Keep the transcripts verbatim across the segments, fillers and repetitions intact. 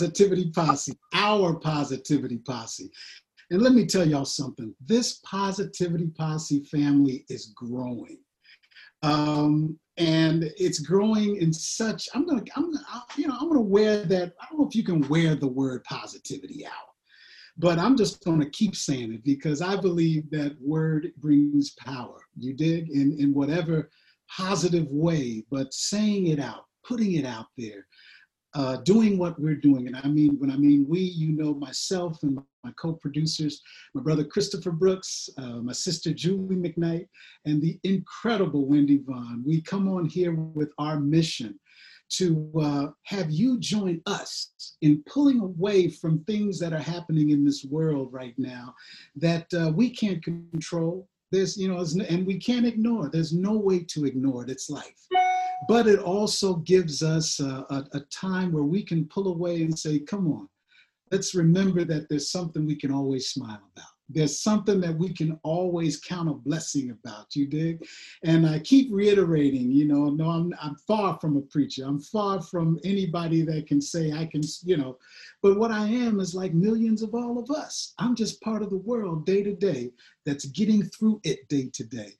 Positivity Posse, our Positivity Posse. And let me tell y'all something, this Positivity Posse family is growing. Um, and it's growing in such, I'm gonna, I'm, I, you know, I'm gonna wear that, I don't know if you can wear the word positivity out, but I'm just gonna keep saying it because I believe that word brings power. You dig? In, in whatever positive way, but saying it out, putting it out there, uh, doing what we're doing. And I mean, when I mean we, you know, myself and my co-producers, my brother Christopher Brooks, uh, my sister Julie McKnight, and the incredible Wendy Vaughn. We come on here with our mission to uh, have you join us in pulling away from things that are happening in this world right now that uh, we can't control. There's, you know, and we can't ignore. There's no way to ignore it. It's life. But it also gives us a, a, a time where we can pull away and say, come on, let's remember that there's something we can always smile about. There's something that we can always count a blessing about, you dig? And I keep reiterating, you know, no, I'm, I'm far from a preacher. I'm far from anybody that can say I can, you know, but what I am is like millions of all of us. I'm just part of the world day to day that's getting through it day to day.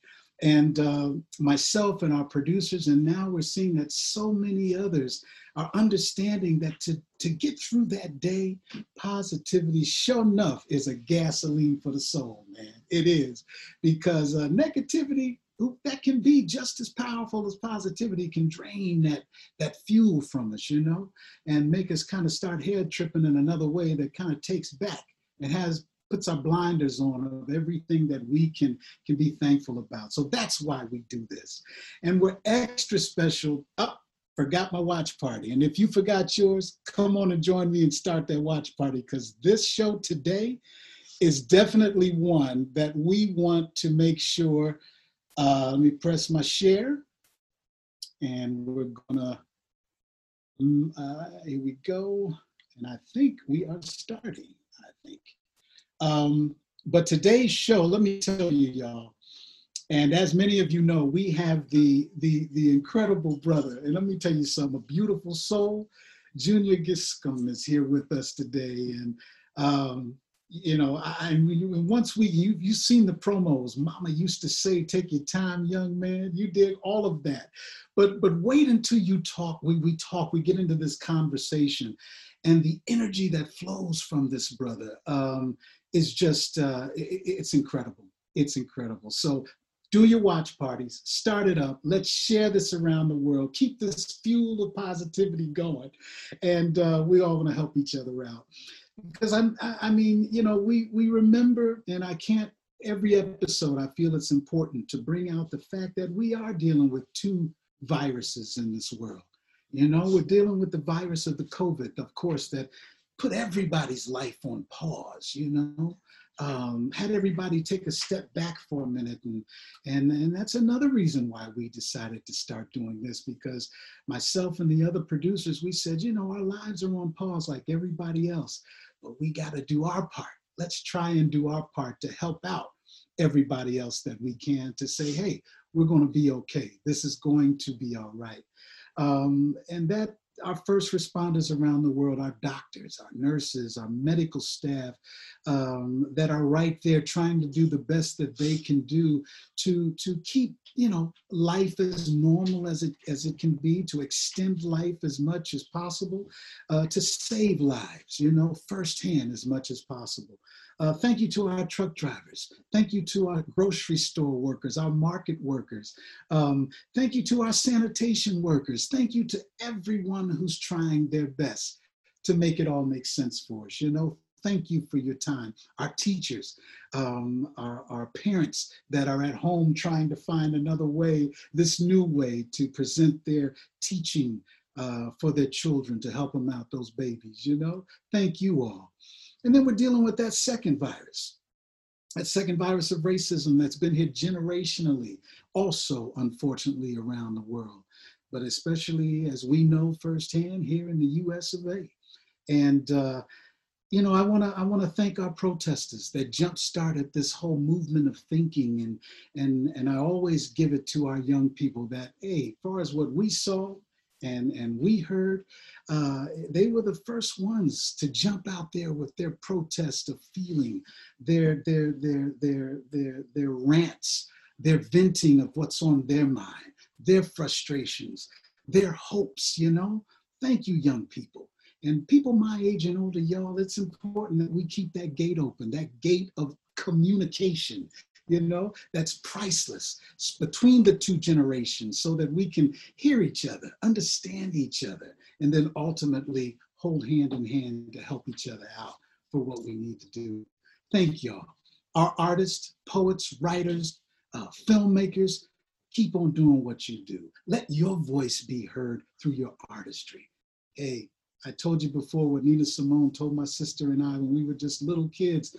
And uh, myself and our producers, and now we're seeing that so many others are understanding that to, to get through that day, positivity, sure enough, is a gasoline for the soul, man. It is, because uh, negativity, that can be just as powerful as positivity, can drain that, that fuel from us, you know, and make us kind of start head tripping in another way that kind of takes back and has puts our blinders on of everything that we can, can be thankful about. So that's why we do this. And we're extra special. Oh, forgot my watch party. And if you forgot yours, come on and join me and start that watch party, because this show today is definitely one that we want to make sure, uh, let me press my share. And we're gonna, uh, here we go. And I think we are starting, I think. Um, but today's show, let me tell you, y'all, and as many of you know, we have the, the, the incredible brother, and let me tell you something, a beautiful soul, Junior Giscombe is here with us today, and, um, you know, I, and once we, you, you've seen the promos, Mama used to say, take your time, young man, you did all of that, but, but wait until you talk, when we talk, we get into this conversation, and the energy that flows from this brother, um, is just, uh, it, it's incredible. It's incredible. So do your watch parties, start it up. Let's share this around the world. Keep this fuel of positivity going. And uh, we all want to help each other out. Because I, I mean, you know, we, we remember, and I can't, every episode, I feel it's important to bring out the fact that we are dealing with two viruses in this world. You know, we're dealing with the virus of the COVID, of course, that put everybody's life on pause, you know, um, had everybody take a step back for a minute. And, and, and that's another reason why we decided to start doing this, because myself and the other producers, we said, you know, our lives are on pause like everybody else, but we got to do our part. Let's try and do our part to help out everybody else that we can, to say, hey, we're going to be okay. This is going to be all right. Um, and that, our first responders around the world, our doctors, our nurses, our medical staff, um, that are right there trying to do the best that they can do to, to keep, you know, life as normal as it, as it can be, to extend life as much as possible, uh, to save lives, you know, firsthand as much as possible. Uh, thank you to our truck drivers. Thank you to our grocery store workers, our market workers. Um, thank you to our sanitation workers. Thank you to everyone who's trying their best to make it all make sense for us. You know, thank you for your time. Our teachers, um, our, our parents that are at home trying to find another way, this new way to present their teaching uh, for their children, to help them out, those babies, you know, thank you all. And then we're dealing with that second virus, that second virus of racism that's been here generationally, also, unfortunately, around the world, but especially, as we know firsthand, here in the U S of A. And, uh, you know, I want to I want to thank our protesters that jump-started this whole movement of thinking. And, and, and I always give it to our young people that, hey, as far as what we saw and, and we heard, uh, they were the first ones to jump out there with their protest of feeling, their, their, their, their, their, their rants, their venting of what's on their mind, their frustrations, their hopes, you know? Thank you, young people. And people my age and older, y'all, it's important that we keep that gate open, that gate of communication, you know, that's priceless. It's between the two generations so that we can hear each other, understand each other, and then ultimately hold hand in hand to help each other out for what we need to do. Thank y'all. Our artists, poets, writers, uh, filmmakers, keep on doing what you do. Let your voice be heard through your artistry. Hey, I told you before what Nina Simone told my sister and I when we were just little kids.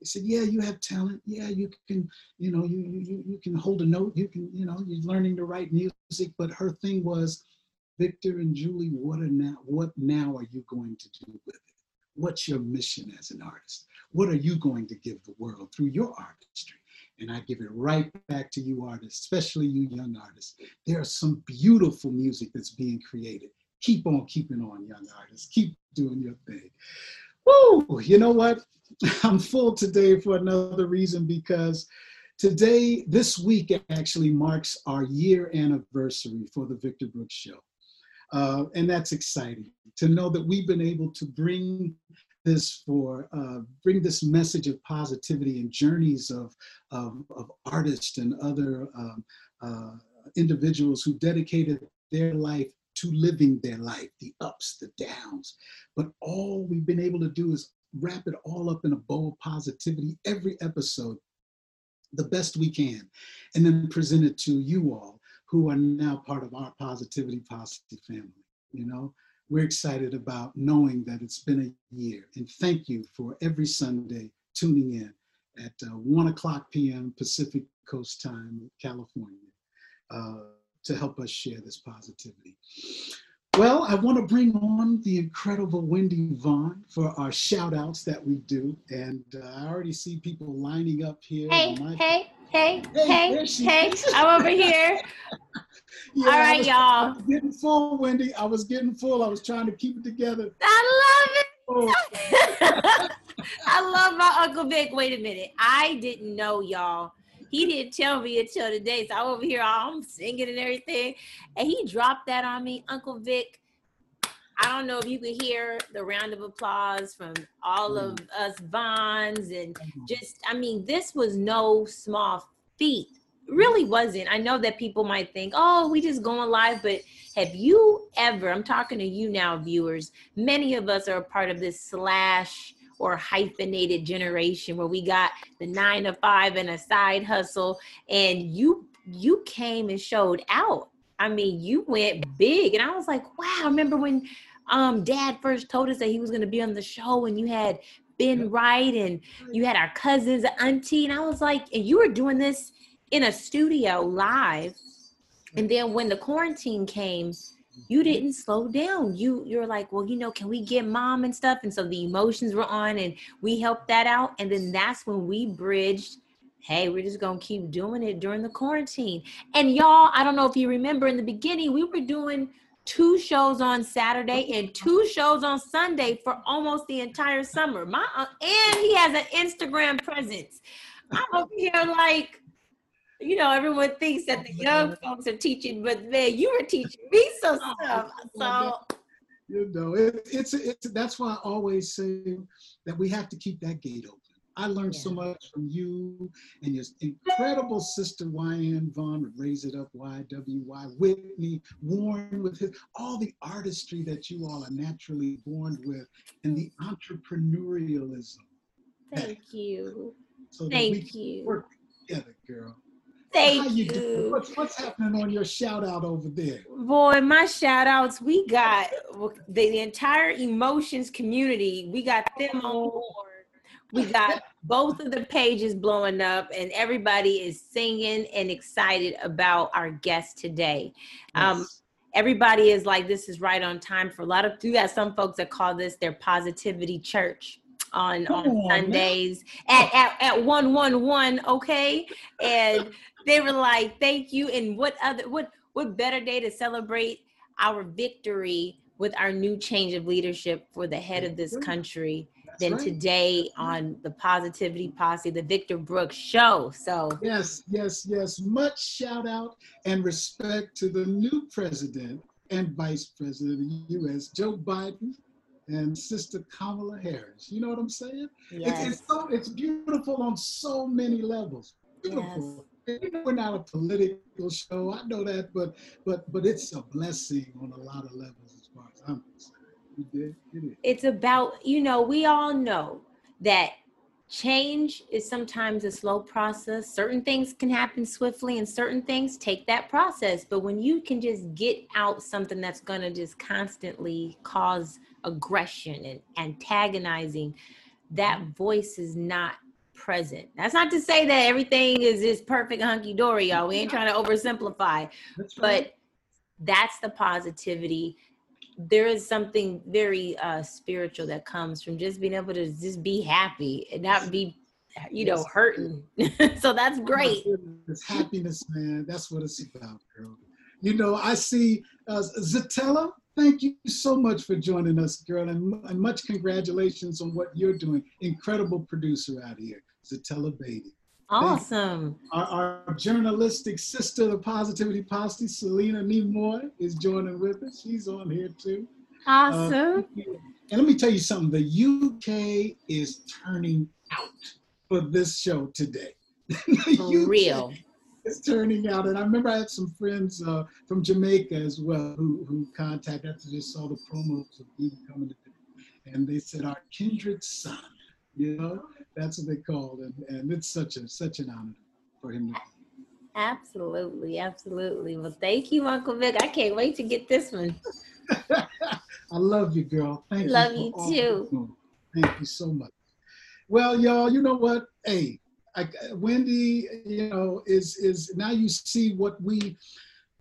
They said, yeah, you have talent. Yeah, you can, you know, you, you, you can hold a note. You can, you know, you're learning to write music. But her thing was, Victor and Julie, what are now, what now are you going to do with it? What's your mission as an artist? What are you going to give the world through your artistry? And I give it right back to you artists, especially you young artists. There's some beautiful music that's being created. Keep on keeping on, young artists. Keep doing your thing. Woo! You know what? I'm full today for another reason, because today, this week actually marks our year anniversary for the Victor Brooks Show. Uh, and that's exciting to know that we've been able to bring this for, uh, bring this message of positivity and journeys of, of, of artists and other um, uh, individuals who dedicated their life to living their life, the ups, the downs. But all we've been able to do is wrap it all up in a bowl of positivity every episode, the best we can, and then present it to you all who are now part of our Positivity Posse family. You know, we're excited about knowing that it's been a year, and thank you for every Sunday tuning in at uh, one o'clock p m Pacific Coast time, California, uh, to help us share this positivity. Well, I want to bring on the incredible Wendy Vaughn for our shout outs that we do. And uh, I already see people lining up here. Hey, hey, hey, hey, hey, hey, I'm over here. Yeah, all right, y'all. Getting full, Wendy. I was getting full. I was trying to keep it together. I love it. Oh. I love my Uncle Vic. Wait a minute. I didn't know, y'all. He didn't tell me until today, so I'm over here, I'm singing and everything. And he dropped that on me. Uncle Vic, I don't know if you could hear the round of applause from all of us Vaughns. And just, I mean, this was no small feat. It really wasn't. I know that people might think, oh, we just going live, but have you ever, I'm talking to you now, viewers, many of us are a part of this slash or hyphenated generation where we got the nine to five and a side hustle, and you you came and showed out. I mean, you went big, and I was like, wow. I remember when um Dad first told us that he was going to be on the show, and you had Ben Wright and you had our cousins, auntie, and I was like, and you were doing this in a studio live. And then when the quarantine came, you didn't slow down. You you're like, well, you know, can we get mom and stuff? And so the emotions were on, and we helped that out. And then that's when we bridged, hey, we're just going to keep doing it during the quarantine. And y'all, I don't know if you remember in the beginning, we were doing two shows on Saturday and two shows on Sunday for almost the entire summer. My uh, and he has an Instagram presence. I'm over here like, you know, everyone thinks that the young folks are teaching, but man, you were teaching me some stuff. So, you know, it, it's it's that's why I always say that we have to keep that gate open. I learned yeah. so much from you and your incredible sister Yann Vaughn, Raise It Up, Y W Y, Whitney, Warren with his, all the artistry that you all are naturally born with, and the entrepreneurialism. Thank you. So Thank you. Work together, girl. Thank How you. you. What's, what's happening on your shout out over there? Boy, my shout outs, we got the entire emotions community. We got them on board. We got both of the pages blowing up, and everybody is singing and excited about our guest today. Yes. Um, everybody is like, this is right on time for a lot of, you got some folks that call this their positivity church. On, on on Sundays man. at at at one one one, okay, and they were like, "Thank you." And what other what what better day to celebrate our victory with our new change of leadership for the head of this country That's than right. today on the Positivity Posse, the Victor Brooks Show. So yes, yes, yes. Much shout out and respect to the new president and vice president of the U S, Joe Biden, and Sister Kamala Harris. You know what I'm saying? Yes. It's, it's, so, it's beautiful on so many levels. Beautiful. Yes. We're not a political show, I know that, but but but it's a blessing on a lot of levels as far as I'm concerned. It is. It's about, you know, we all know that change is sometimes a slow process. Certain things can happen swiftly and certain things take that process. But when you can just get out something that's going to just constantly cause aggression and antagonizing, that voice is not present. That's not to say that everything is this perfect hunky-dory, y'all. We ain't trying to oversimplify, that's right. But that's the positivity. There is something very uh, spiritual that comes from just being able to just be happy and not be, you know, hurting. So that's great. It's happiness, man. That's what it's about, girl. You know, I see uh, Zatella. Thank you so much for joining us, girl, and, and much congratulations on what you're doing. Incredible producer out here, Zatella Beatty. Awesome. Our, our journalistic sister, the Positivity Posse, Selena Nemoy, is joining with us. She's on here too. Awesome. Uh, and let me tell you something. The U K is turning out for this show today. For real. It's turning out. And I remember I had some friends uh, from Jamaica as well who, who contacted after they saw the promos of me coming to them. And they said, our kindred son, you know, that's what they called. And, and it's such a such an honor for him to be. Absolutely, absolutely. Well, thank you, Uncle Vic. I can't wait to get this one. I love you, girl. Thank love you. Love you too. Thank you so much. Well, y'all, you know what? Hey. I, Wendy, you know, is is now you see what we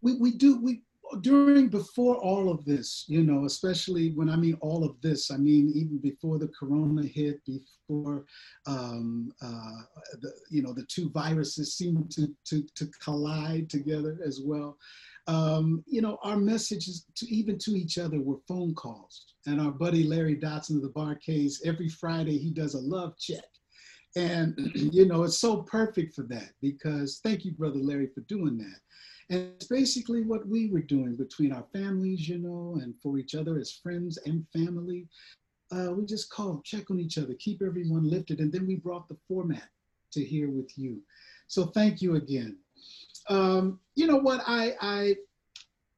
we we do we during before all of this, you know, especially when I mean all of this, I mean even before the corona hit, before um, uh, the, you know, the two viruses seemed to to to collide together as well. Um, you know, our messages to even to each other were phone calls, and our buddy Larry Dotson of the Bar-Kays, every Friday he does a love check. And, you know, it's so perfect for that because thank you, Brother Larry, for doing that. And it's basically what we were doing between our families, you know, and for each other as friends and family. Uh, we just called, check on each other, keep everyone lifted. And then we brought the format to here with you. So thank you again. Um, you know what? I, I,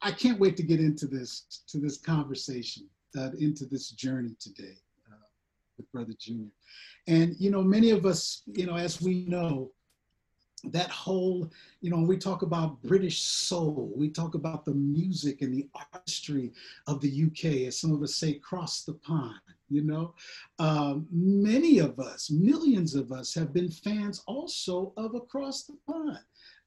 I can't wait to get into this, to this conversation, uh, into this journey today. With Brother Junior. And, you know, many of us, you know, as we know, that whole, you know, we talk about British soul, we talk about the music and the artistry of the U K, as some of us say, cross the pond, you know. Um, many of us, millions of us have been fans also of across the pond.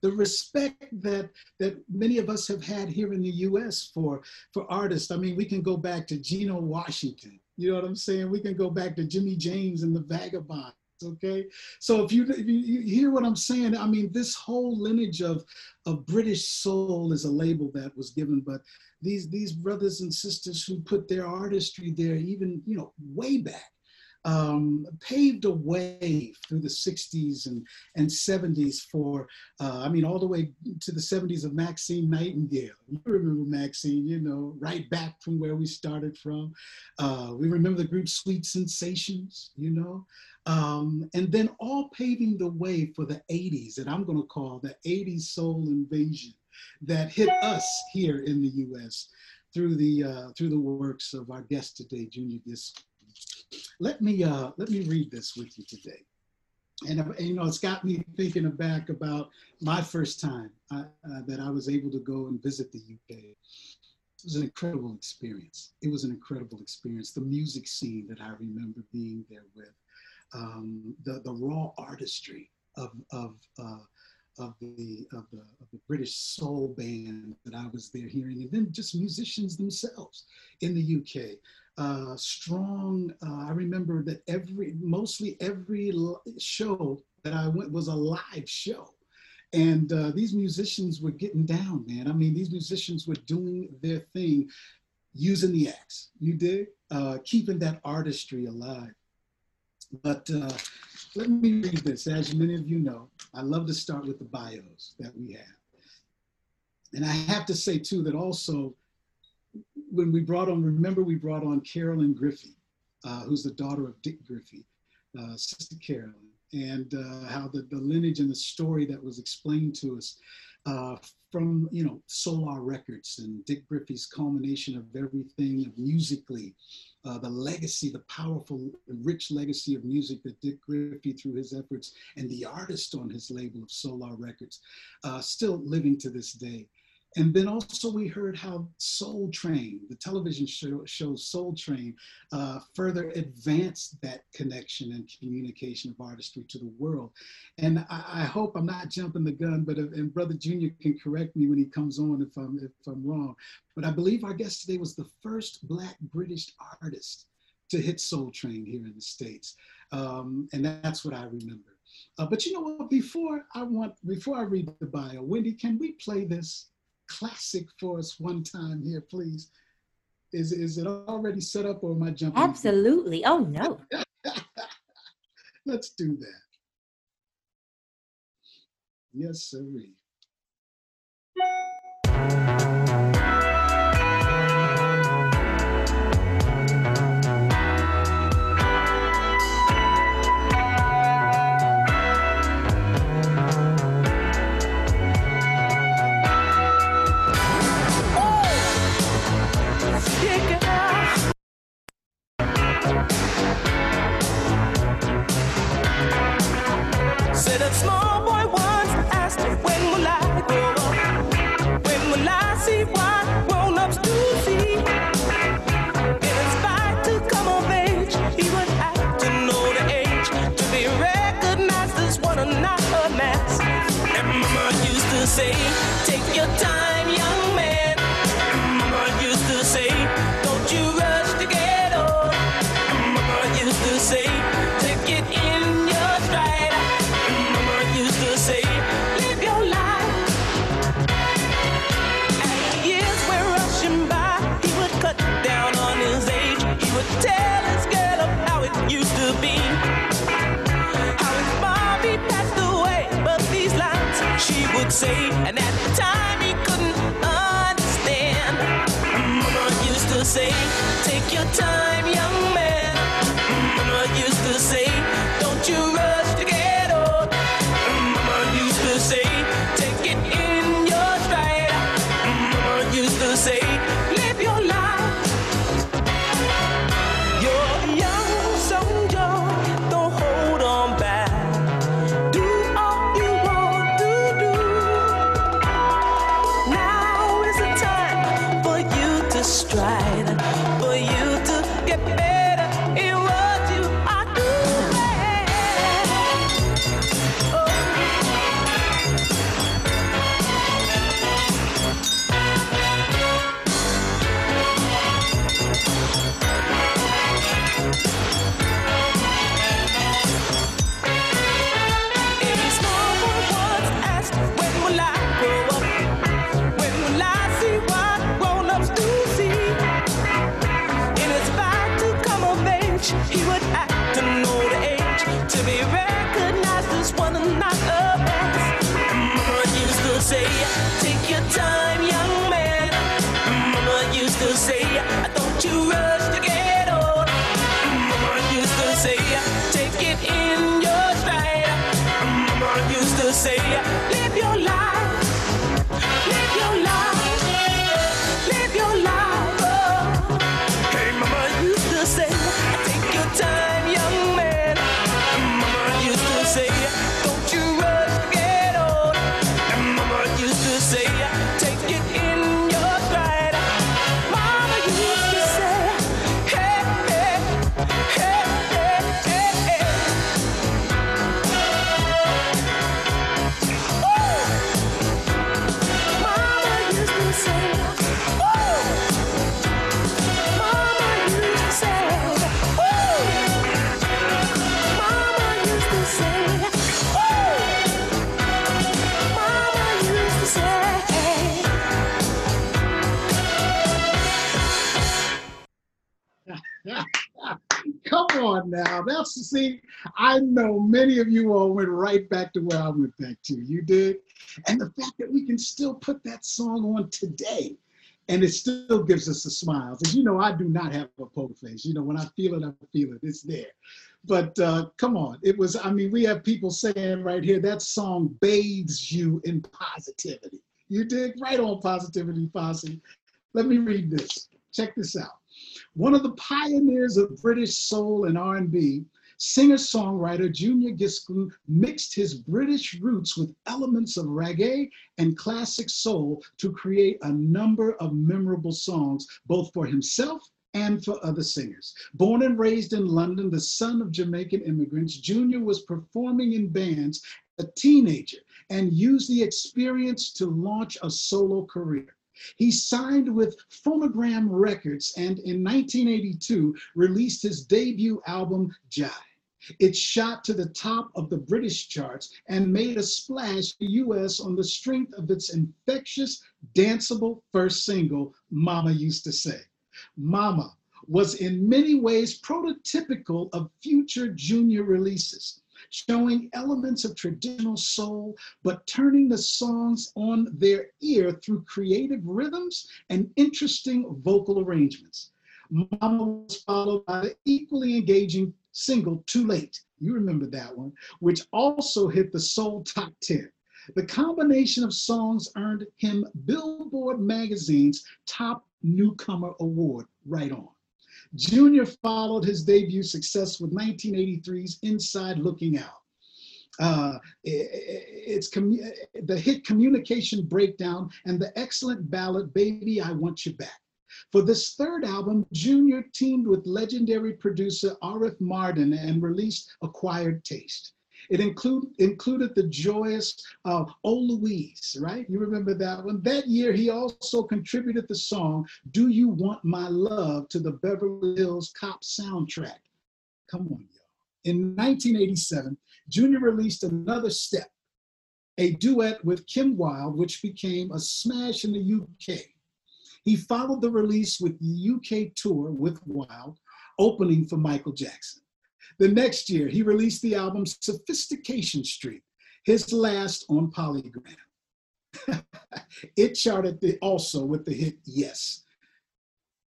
The respect that that many of us have had here in the U S for, for artists. I mean, we can go back to Geno Washington. You know what I'm saying? We can go back to Jimmy James and the Vagabonds, okay? So if you, if you hear what I'm saying, I mean, this whole lineage of, of British soul is a label that was given, but these, these brothers and sisters who put their artistry there even, you know, way back, um, paved a way through the sixties and, and seventies for, uh, I mean, all the way to the seventies of Maxine Nightingale. You remember Maxine, you know, right back from where we started from. Uh, we remember the group Sweet Sensations, you know, um, and then all paving the way for the eighties, that I'm going to call the eighties soul invasion that hit us here in the U S through the, uh, through the works of our guest today, Junior Giscombe. Let me uh, let me read this with you today, and, and you know it's got me thinking back about my first time I, uh, that I was able to go and visit the U K. It was an incredible experience. It was an incredible experience. The music scene that I remember being there with, um, the the raw artistry of of uh, of the of the of the British soul band that I was there hearing, and then just musicians themselves in the U K. Uh, strong, uh, I remember that every, mostly every show that I went was a live show. And uh, these musicians were getting down, man. I mean, these musicians were doing their thing, using the axe, you dig? Uh, keeping that artistry alive. But uh, let me read this. As many of you know, I love to start with the bios that we have. And I have to say too, that also, when we brought on, remember we brought on Carolyn Griffey, uh, who's the daughter of Dick Griffey, uh, Sister Carolyn, and uh, how the, the lineage and the story that was explained to us uh, from, you know, Solar Records and Dick Griffey's culmination of everything musically, uh, the legacy, the powerful, rich legacy of music that Dick Griffey, through his efforts, and the artist on his label of Solar Records, uh, still living to this day. And then also we heard how Soul Train, the television show, show Soul Train, uh, further advanced that connection and communication of artistry to the world. And I, I hope I'm not jumping the gun, but if, and Brother Junior can correct me when he comes on if I'm, if I'm wrong, but I believe our guest today was the first Black British artist to hit Soul Train here in the States. Um, and that's what I remember. Uh, but you know what, before I want, before I read the bio, Wendy, can we play this classic for us one time here, please? Is, is it already set up, or am I jumping? Absolutely. Oh, no. Let's do that. Yes, sirree. Say, take your time, young man. Mama used to say, don't you rush to get old. Mama used to say, take it in your stride. Mama used to say, live your life. As the years were rushing by, he would cut down on his age. He would tell his girl of how it used to be, how his mommy passed away. But these lines she would say, and at the time he couldn't understand. Mama used to say, take your time, young man. Mama used to say, don't you rush to get old. Mama used to say, take it in your stride. Mama used to say, live your life. You're young, so young, don't hold on back. Do all you want to do. Now is the time for you to strive, for you to get better in what you are doing. Oh. If you small boy once asked, when will I grow up? When will I see what grown-ups do see? In his fight to come of age, he would act to know the age, to be recognized as one and not a past. Mama used to say, take your time, young man. Mama used to say, don't you rush to get old. Mama used to say, take it in your stride. Mama used to say, live your life. Live your life. Live your life. Oh. Hey, Mama used to say, take your time, young man. Mama used to say, don't you rush. on now. That's the scene. I know many of you all went right back to where I went back to. You did. And the fact that we can still put that song on today and it still gives us a smile. Because you know, I do not have a poker face. You know, when I feel it, I feel it. It's there. But uh, come on, it was, I mean, we have people saying right here, that song bathes you in positivity. You dig? Right on, Positivity Posse. Let me read this. Check this out. One of the pioneers of British soul and R and B, singer-songwriter Junior Giscombe mixed his British roots with elements of reggae and classic soul to create a number of memorable songs, both for himself and for other singers. Born and raised in London, the son of Jamaican immigrants, Junior was performing in bands as a teenager and used the experience to launch a solo career. He signed with Phonogram Records and in nineteen eighty-two released his debut album, Jive. It shot to the top of the British charts and made a splash in the U S on the strength of its infectious, danceable first single, Mama Used to Say. Mama was in many ways prototypical of future Junior releases, showing elements of traditional soul, but turning the songs on their ear through creative rhythms and interesting vocal arrangements. Mama was followed by the equally engaging single, Too Late, you remember that one, which also hit the soul top ten. The combination of songs earned him Billboard magazine's Top Newcomer Award, Right On. Junior followed his debut success with nineteen eighty-three's Inside Looking Out. Uh, it's commu- the hit Communication Breakdown and the excellent ballad, Baby, I Want You Back. For this third album, Junior teamed with legendary producer Arif Mardin and released Acquired Taste. It include, included the joyous uh, Oh Louise, right? You remember that one? That year, he also contributed the song, Do You Want My Love, to the Beverly Hills Cop soundtrack. Come on, y'all. In nineteen eighty-seven, Junior released Another Step, a duet with Kim Wilde, which became a smash in the U K. He followed the release with the U K tour with Wilde, opening for Michael Jackson. The next year, he released the album Sophistication Street, his last on Polygram. It charted the, also with the hit Yes.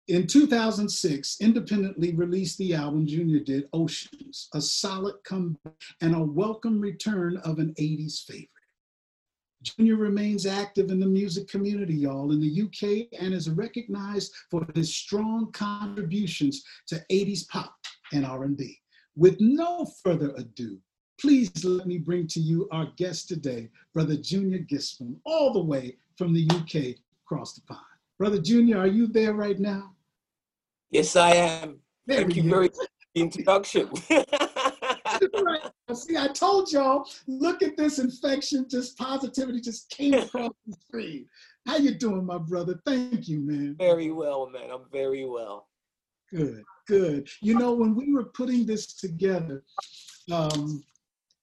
In two thousand six, independently released the album Junior did, Oceans, a solid comeback and a welcome return of an eighties favorite. Junior remains active in the music community, y'all, in the U K, and is recognized for his strong contributions to eighties pop and R and B. With no further ado, please let me bring to you our guest today, Brother Junior Giscombe, all the way from the U K across the pond. Brother Junior, are you there right now? Yes, I am. There Thank you is. Very much for the introduction. Right. See, I told y'all, look at this infection, just positivity just came across the screen. How you doing, my brother? Thank you, man. Very well, man. I'm very well. Good. Good. You know, when we were putting this together, um,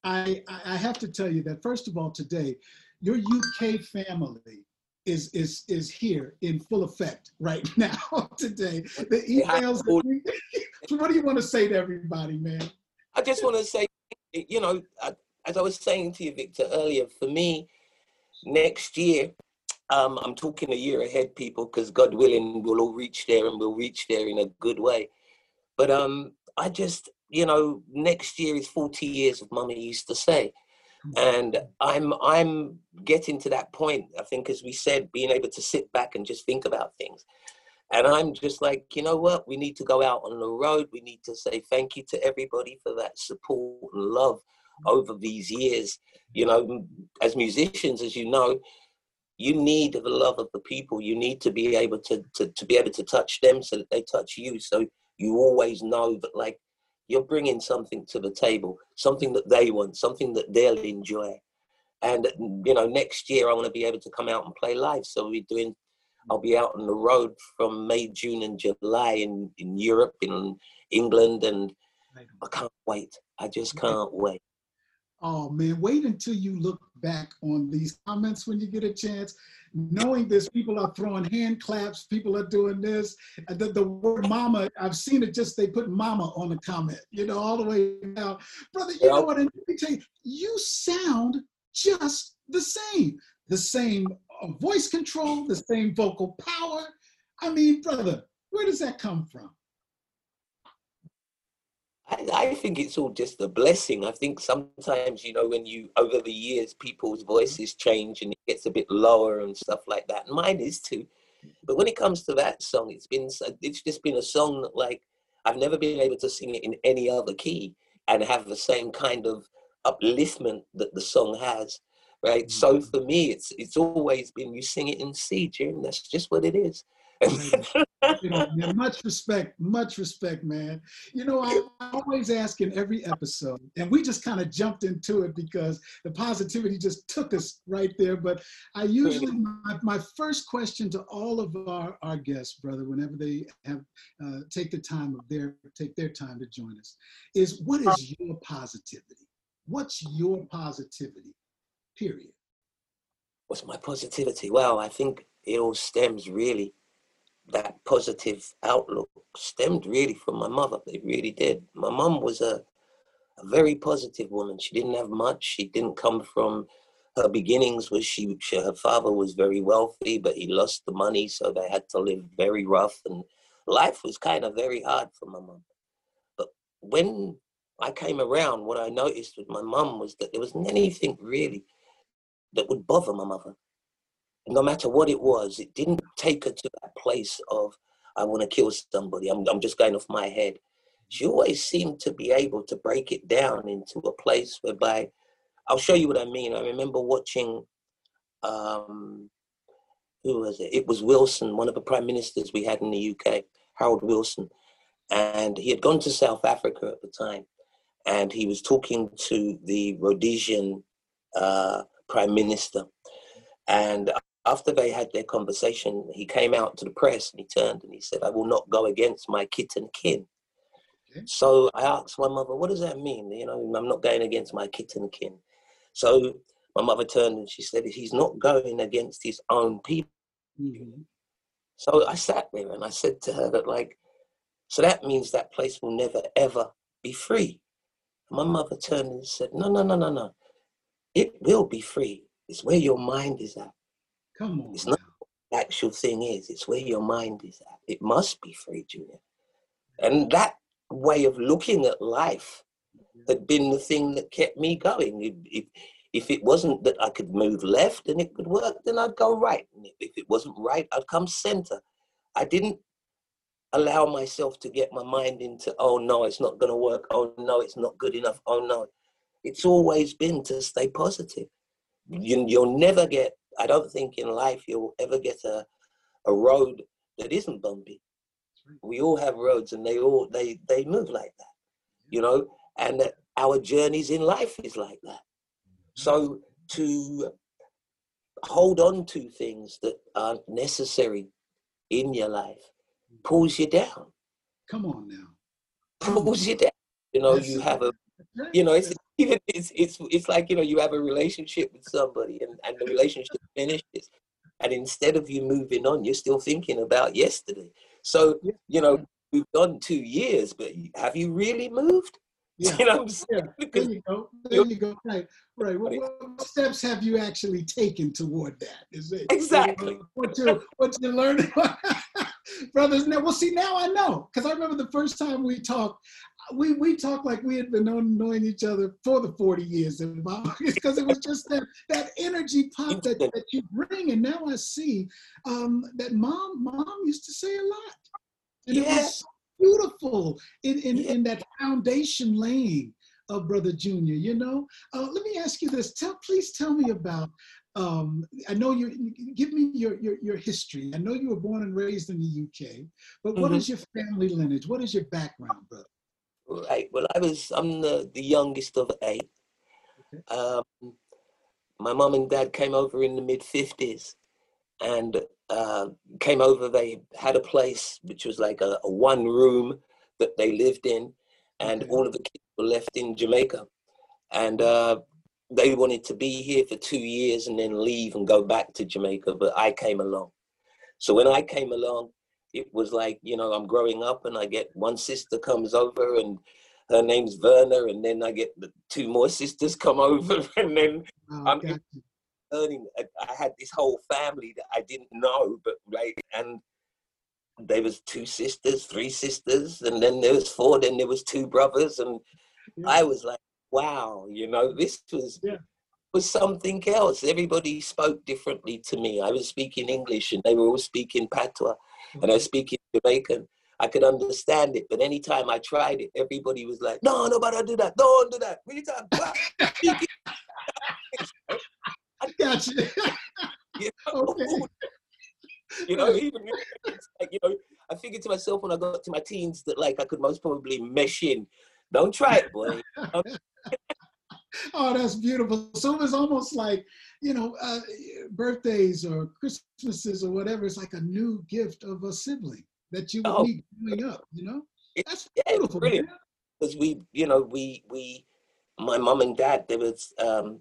I, I have to tell you that, first of all, today, your U K family is is is here in full effect right now today. The emails, what do you want to say to everybody, man? I just want to say, you know, I, as I was saying to you, Victor, earlier, for me, next year, um, I'm talking a year ahead, people, because God willing, we'll all reach there and we'll reach there in a good way. But um, I just, you know, next year is forty years of Mama Used to Say. And I'm I'm getting to that point, I think, as we said, being able to sit back and just think about things. And I'm just like, you know what? We need to go out on the road. We need to say thank you to everybody for that support and love over these years. You know, as musicians, as you know, you need the love of the people. You need to be able to, to, to be able to touch them so that they touch you. So you always know that, like, you're bringing something to the table, something that they want, something that they'll enjoy. And, you know, next year I want to be able to come out and play live. So we're doing, I'll be out on the road from May, June and July in, in Europe, in England, and I can't wait. I just can't wait. Oh man, wait until you look back on these comments when you get a chance. Knowing this, people are throwing hand claps, people are doing this. The, the word mama, I've seen it, just they put mama on the comment, you know, all the way down. Brother, you know what, and let me tell you, you sound just the same. The same voice control, the same vocal power. I mean, brother, where does that come from? I, I think it's all just a blessing. I think sometimes, you know, when you, over the years, people's voices change and it gets a bit lower and stuff like that. Mine is too. But when it comes to that song, it's been, it's just been a song that, like, I've never been able to sing it in any other key and have the same kind of upliftment that the song has, right? Mm-hmm. So for me, it's, it's always been, you sing it in C, Jim. That's just what it is. You know, man, much respect, much respect, man. You know, I, I always ask in every episode, and we just kind of jumped into it because the positivity just took us right there. But I usually, my, my first question to all of our, our guests, brother, whenever they have uh, take the time of their take their time to join us, is what is your positivity? What's your positivity? Period. What's my positivity? Well, I think it all stems really. That positive outlook stemmed really from my mother. It really did. My mum was a, a very positive woman. She didn't have much. She didn't come from, her beginnings was she, she, her father was very wealthy, but he lost the money, so they had to live very rough, and life was kind of very hard for my mum. But when I came around, what I noticed with my mum was that there wasn't anything really that would bother my mother. No matter what it was, it didn't take her to that place of, I want to kill somebody, I'm, I'm just going off my head. She always seemed to be able to break it down into a place whereby, I'll show you what I mean. I remember watching, um, who was it? It was Wilson, one of the prime ministers we had in the U K, Harold Wilson. And he had gone to South Africa at the time. And he was talking to the Rhodesian uh, prime minister. And after they had their conversation, he came out to the press and he turned and he said, I will not go against my kith and kin. Okay. So I asked my mother, what does that mean? You know, I'm not going against my kith and kin. So my mother turned and she said, he's not going against his own people. Mm-hmm. So I sat there and I said to her that, like, so that means that place will never, ever be free. And my mother turned and said, no, no, no, no, no. It will be free. It's where your mind is at. Come on. It's not what the actual thing is. It's where your mind is at. It must be free, Junior. And that way of looking at life had been the thing that kept me going. If, if it wasn't that I could move left and it could work, then I'd go right. And if it wasn't right, I'd come center. I didn't allow myself to get my mind into, oh, no, it's not going to work. Oh, no, it's not good enough. Oh, no. It's always been to stay positive. You, you'll never get, I don't think in life you'll ever get a, a road that isn't bumpy. We all have roads and they all, they, they move like that, you know, and that our journeys in life is like that. So to hold on to things that aren't necessary in your life pulls you down. Come on now. Pulls you down. You know, you have a, you know, it's even it's it's it's like, you know, you have a relationship with somebody and, and the relationship finishes, and instead of you moving on, you're still thinking about yesterday. So, you know, we've done two years, but have you really moved? Yeah. You know what I'm saying? Yeah. There you go. There you go. Right. Right. What, what steps have you actually taken toward that? Is it exactly what you what you learning? Brothers, now well see now I know, because I remember the first time we talked. We we talked like we had been known, knowing each other for the forty years, because it was just that, that energy pop that, that you bring. And now I see um, that mom mom used to say a lot. And yeah. It was so beautiful in, in, yeah. in that foundation laying of Brother Junior, you know? Uh, let me ask you this. Tell, please tell me about, um, I know you, give me your, your, your history. I know you were born and raised in the U K, but mm-hmm. What is your family lineage? What is your background, brother? Right. Well, I was, I'm the, the youngest of eight. Okay. Um, my mom and dad came over in the mid fifties and uh, came over. They had a place which was like a, a one room that they lived in, and okay. All of the kids were left in Jamaica. And uh, they wanted to be here for two years and then leave and go back to Jamaica, but I came along. So when I came along, it was like, you know, I'm growing up and I get one sister comes over and her name's Verna, and then I get the two more sisters come over, and then oh, I'm gotcha. learning. I, I had this whole family that I didn't know, but right, and there was two sisters, three sisters, and then there was four, then there was two brothers, and yeah. I was like, wow, you know, this was yeah. was something else. Everybody spoke differently to me. I was speaking English, and they were all speaking patois, mm-hmm. and I was speaking Jamaican. I could understand it, but anytime I tried it, everybody was like, no, nobody do that. Don't do that. What are you talking about? I got you. You know, okay. you know even it's like, you know, I figured to myself when I got to my teens that like I could most probably mesh in. Don't try it, boy. Oh, that's beautiful. So it was almost like, you know, uh, birthdays or Christmases or whatever, it's like a new gift of a sibling that you would oh, need coming up, you know? That's yeah, beautiful. Because we, you know, we, we, my mom and dad, there was, um,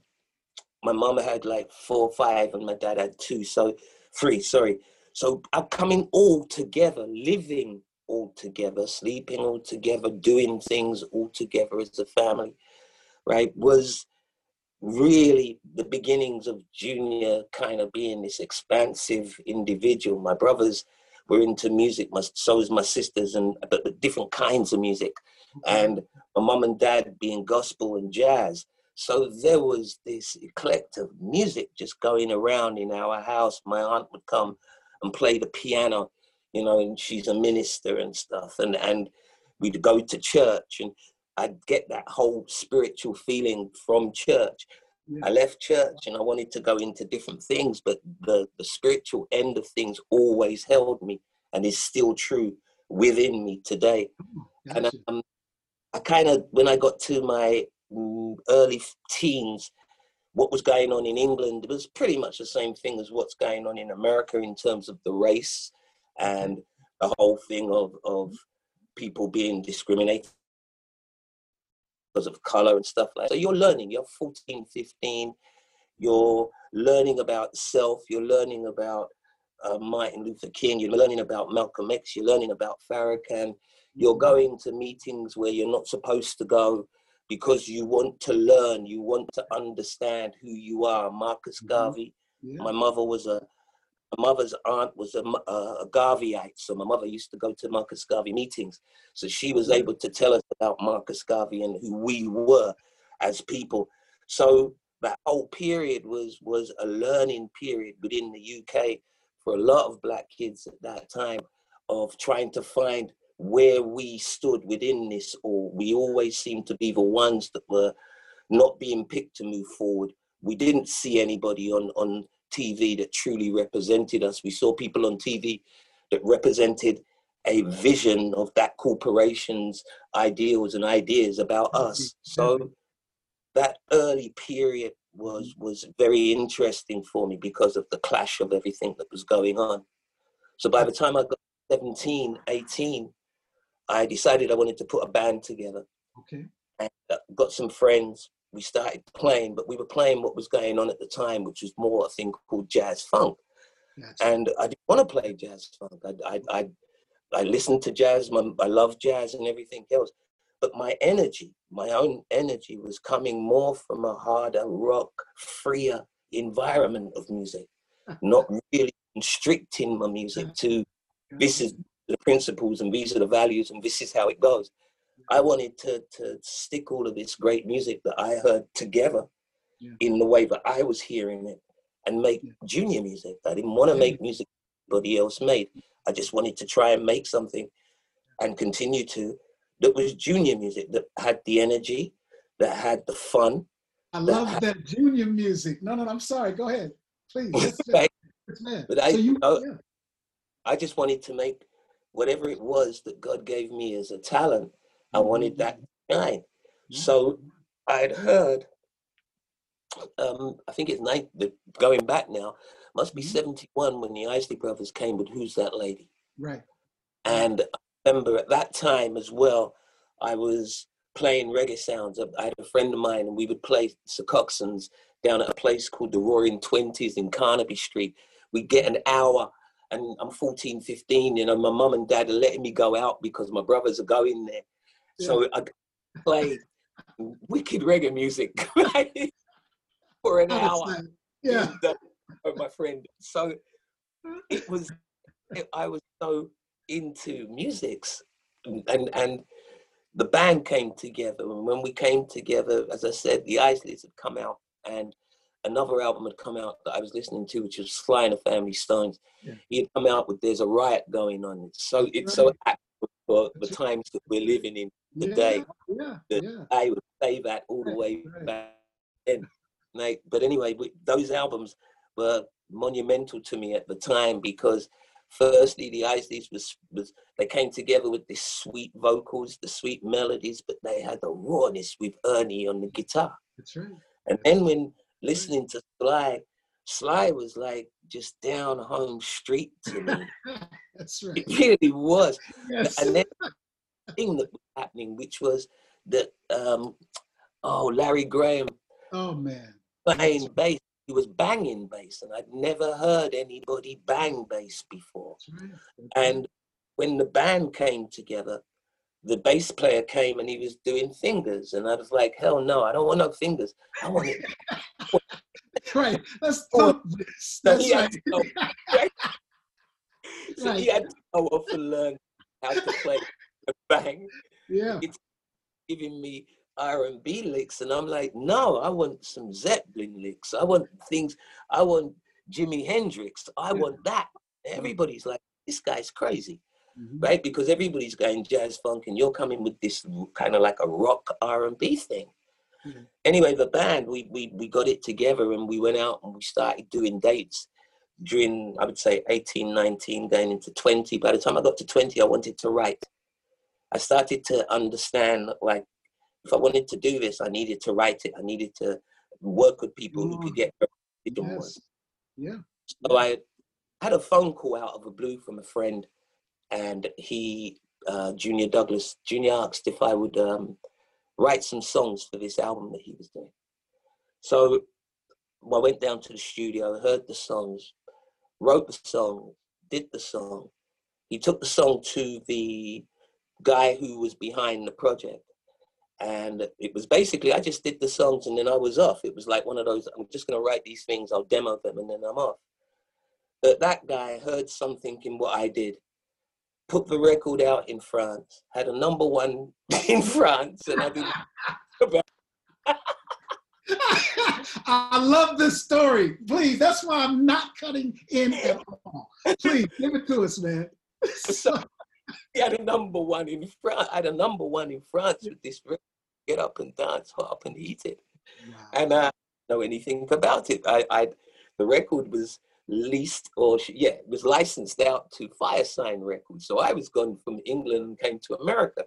my mom had like four, five, and my dad had two, so three, sorry. So I'm coming all together, living all together, sleeping all together, doing things all together as a family, right? Was really the beginnings of Junior kind of being this expansive individual. My brothers were into music, my, so is my sisters, and but, but different kinds of music. And my mom and dad being gospel and jazz. So there was this eclectic music just going around in our house. My aunt would come and play the piano, you know, and she's a minister and stuff. And, and we'd go to church, and I'd get that whole spiritual feeling from church. I left church and I wanted to go into different things, but the, the spiritual end of things always held me and is still true within me today. Gotcha. And um, I kind of, when I got to my early teens, what was going on in England was pretty much the same thing as what's going on in America in terms of the race and the whole thing of, of people being discriminated because of color and stuff like that. So you're learning, you're fourteen, fifteen, you're learning about self, you're learning about uh, Martin Luther King, you're learning about Malcolm X, you're learning about Farrakhan, you're going to meetings where you're not supposed to go because you want to learn, you want to understand who you are. Marcus mm-hmm. Garvey, yeah. my mother was a, my mother's aunt was a, a Garveyite, so my mother used to go to Marcus Garvey meetings. So she was able to tell us about Marcus Garvey and who we were as people. So that whole period was, was a learning period within the U K for a lot of black kids at that time of trying to find where we stood within this, or we always seemed to be the ones that were not being picked to move forward. We didn't see anybody on, on T V that truly represented us. We saw people on T V that represented a vision of that corporation's ideals and ideas about us. So that early period was, was very interesting for me because of the clash of everything that was going on. So by the time I got seventeen, eighteen, I decided I wanted to put a band together. Okay. And got some friends. We started playing, but we were playing what was going on at the time, which was more a thing called jazz funk. Yes. And I didn't want to play jazz funk. I, I, I, I listened to jazz. My, I love jazz and everything else. But my energy, my own energy, was coming more from a harder rock, freer environment of music, not really constricting my music to this is the principles and these are the values and this is how it goes. I wanted to, to stick all of this great music that I heard together yeah. in the way that I was hearing it and make yeah. Junior music. I didn't want to yeah. make music anybody else made. I just wanted to try and make something and continue to, that was Junior music, that had the energy, that had the fun. I that love had, that Junior music. No, no, no, I'm sorry. Go ahead, please. Right? But I, so you, I, yeah. I just wanted to make whatever it was that God gave me as a talent. I wanted that guy. So I'd heard, um, I think it's night, going back now, must be seventy-one when the Isley Brothers came with Who's That Lady? Right. And I remember at that time as well, I was playing reggae sounds. I had a friend of mine, and we would play Secaucusons down at a place called the Roaring Twenties in Carnaby Street. We'd get an hour, and I'm fourteen, fifteen, you know, my mum and dad are letting me go out because my brothers are going there. Yeah. So I played wicked reggae music right? for an hour. Yeah. And, uh, my friend. So it was, it, I was so into musics, and, and the band came together. And when we came together, as I said, the Isleys had come out, and another album had come out that I was listening to, which was Fly and the Family Stones. Yeah. He had come out with There's a Riot Going On. It's so, it's right. so accurate for the times that we're living in today. Yeah. Yeah. Yeah. I would say that all the way right. back then. Like, but anyway, we, those albums were monumental to me at the time, because firstly, the Isleys was, was, they came together with the sweet vocals, the sweet melodies, but they had the rawness with Ernie on the guitar. That's right. And then when listening to Sly, Sly was like just down home street to me. That's right. It really was. Yes. And then the thing that was happening, which was that, um, oh, Larry Graham. Oh, man. Playing That's bass. He was banging bass, and I'd never heard anybody bang bass before. That's right. That's and when the band came together, the bass player came and he was doing fingers, and I was like, hell no, I don't want no fingers. I want it. That's right. Let's stop this. That's so right. He had to go, so right. he had to go off and learn how to play the bang. Yeah. It's giving me R and B licks, and I'm like, no, I want some Zeppelin licks. I want things, I want Jimi Hendrix. I yeah. want that. Everybody's like, this guy's crazy. Mm-hmm. Right? Because everybody's going jazz funk, and you're coming with this kind of like a rock R and B thing. Mm-hmm. Anyway, the band, we, we we got it together, and we went out and we started doing dates during, I would say, eighteen, nineteen, going into twenty. By the time I got to twenty, I wanted to write. I started to understand, like, if I wanted to do this, I needed to write it. I needed to work with people oh, who could get different yes. ones. Yeah. So I had a phone call out of the blue from a friend. And he, uh, Junior Douglas, Junior asked if I would um, write some songs for this album that he was doing. So I went down to the studio, heard the songs, wrote the song, did the song. He took the song to the guy who was behind the project. And it was basically, I just did the songs and then I was off. It was like one of those, I'm just going to write these things, I'll demo them and then I'm off. But that guy heard something in what I did, put the record out in France, had a number one in France, and I didn't. I love this story. Please, that's why I'm not cutting in at all. Please, give it to us, man. So, he had a number one in France. I had a number one in France with this record, Get Up and Dance, Hot Up and Eat It. Wow. And I didn't know anything about it. I, I, the record was leased or yeah it was licensed out to Fire Sign Records, so I was gone from England and came to America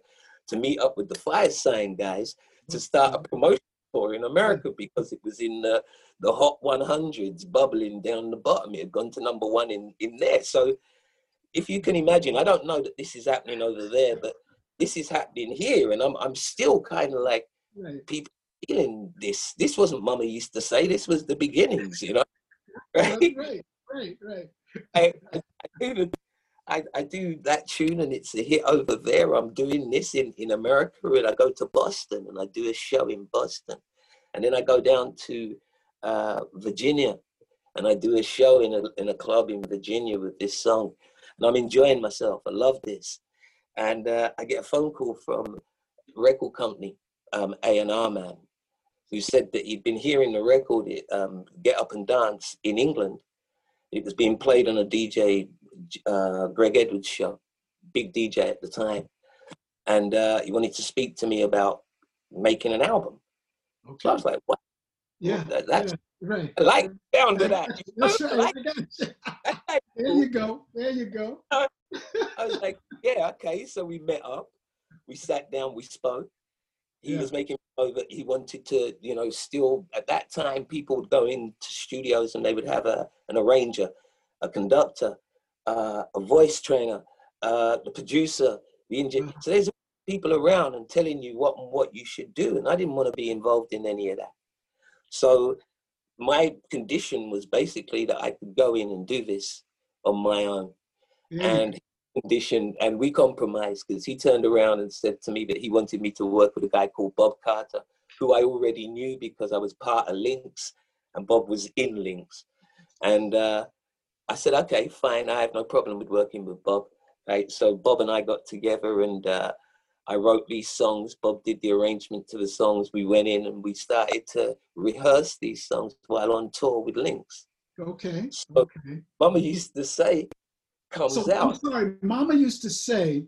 to meet up with the Fire Sign guys to start a promotion tour in America, because it was in the, the hot one hundreds bubbling down the bottom. It had gone to number one in in there. So if you can imagine, I don't know that this is happening over there, but this is happening here, and I'm, I'm still kind of like right. people feeling this this wasn't Mama Used to Say, this was the beginnings, you know. Right? Right, right, right. I, I, I, do, I, I do that tune and it's a hit over there. I'm doing this in, in America, and I go to Boston and I do a show in Boston. And then I go down to uh, Virginia and I do a show in a, in a club in Virginia with this song. And I'm enjoying myself. I love this. And uh, I get a phone call from record company, um, A and R Man, who said that he'd been hearing the record, um, Get Up and Dance, in England. It was being played on a D J, uh, Greg Edwards show, big D J at the time. And uh, he wanted to speak to me about making an album. Okay. So I was like, what? Yeah, that, that's yeah, right. I like the sound of that. You know? Right. Like, there you go, there you go. I was like, yeah, okay. So we met up, we sat down, we spoke. He yeah. was making over. He wanted to, you know, still at that time, people would go into studios and they would have a an arranger, a conductor, uh, a voice trainer, uh, the producer, the engineer. So there's people around and telling you what and what you should do. And I didn't want to be involved in any of that. So my condition was basically that I could go in and do this on my own. Mm. And condition, and we compromised, because he turned around and said to me that he wanted me to work with a guy called Bob Carter, who I already knew because I was part of Lynx and Bob was in Lynx. And uh, I said, okay, fine. I have no problem with working with Bob. Right. So Bob and I got together and uh, I wrote these songs. Bob did the arrangement to the songs. We went in and we started to rehearse these songs while on tour with Lynx. Okay. So okay. Mama Used to Say comes so, out. I'm sorry, Mama Used to Say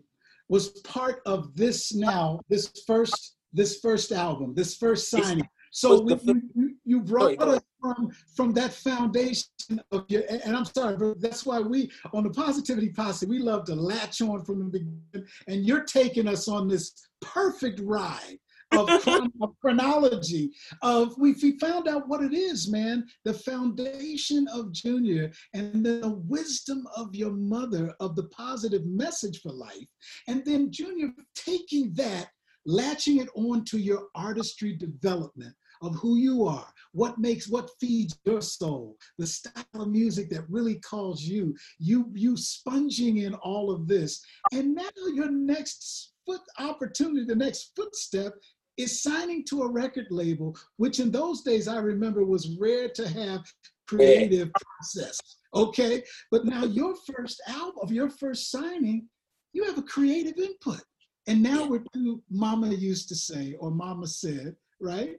was part of this now, this first, this first album, this first signing. So we, the, you, you brought sorry, us from, from that foundation of your, and, and I'm sorry, but that's why we, on the Positivity Posse, we love to latch on from the beginning, and you're taking us on this perfect ride of, chron of chronology of, we, we found out what it is, man, the foundation of Junior and the wisdom of your mother of the positive message for life. And then Junior taking that, latching it on to your artistry development of who you are, what makes, what feeds your soul, the style of music that really calls you, you, you sponging in all of this. And now your next foot opportunity, the next footstep is signing to a record label, which in those days I remember was rare to have creative process, okay? But now your first album, of your first signing, you have a creative input. And now we're to Mama Used to Say, or Mama Said, right?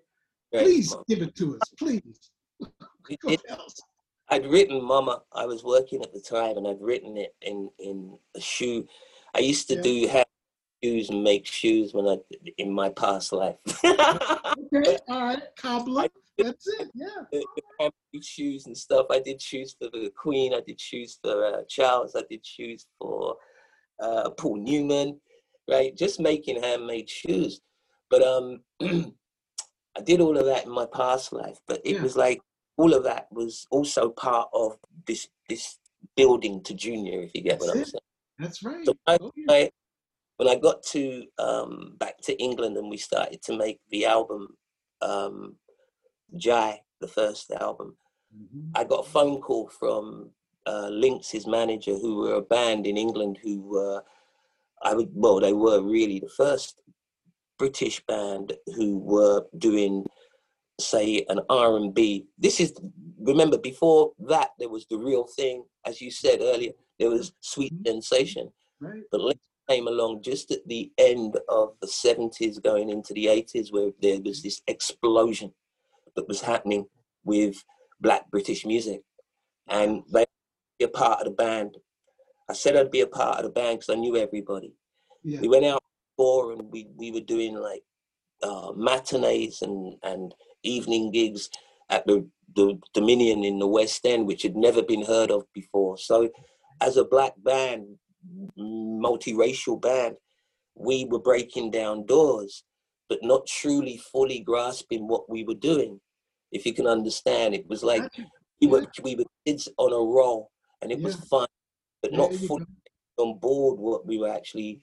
Right. Please give it to us, please. It, I'd written Mama, I was working at the time, and I'd written it in, in a shoe. I used to yeah. do have shoes and make shoes when I, in my past life. Okay, all right, cobbler, that's it, yeah. Shoes and stuff, I did shoes for the Queen, I did shoes for uh, Charles, I did shoes for uh, Paul Newman. Right, just making handmade shoes. But um, I did all of that in my past life, but it yeah. was like all of that was also part of this this building to Junior, if you get That's what I'm it. saying. That's right. So I, oh, yeah. I, when I got to um, back to England and we started to make the album, um, Jai, the first album, mm-hmm. I got a phone call from uh, Lynx's manager, who were a band in England who were, uh, I would, well, they were really the first British band who were doing, say, an R and B. This is, remember, before that, there was the real thing, as you said earlier, there was Sweet Sensation. Right. But Lynx came along just at the end of the seventies, going into the eighties, where there was this explosion that was happening with Black British music. And they were a part of the band. I said I'd be a part of the band because I knew everybody. Yeah. We went out before and we, we were doing like uh, matinees and, and evening gigs at the, the Dominion in the West End, which had never been heard of before. So as a Black band, multiracial band, we were breaking down doors, but not truly fully grasping what we were doing. If you can understand, it was like we were, we were kids on a roll and it yeah. was fun. But not fully on board what we were actually,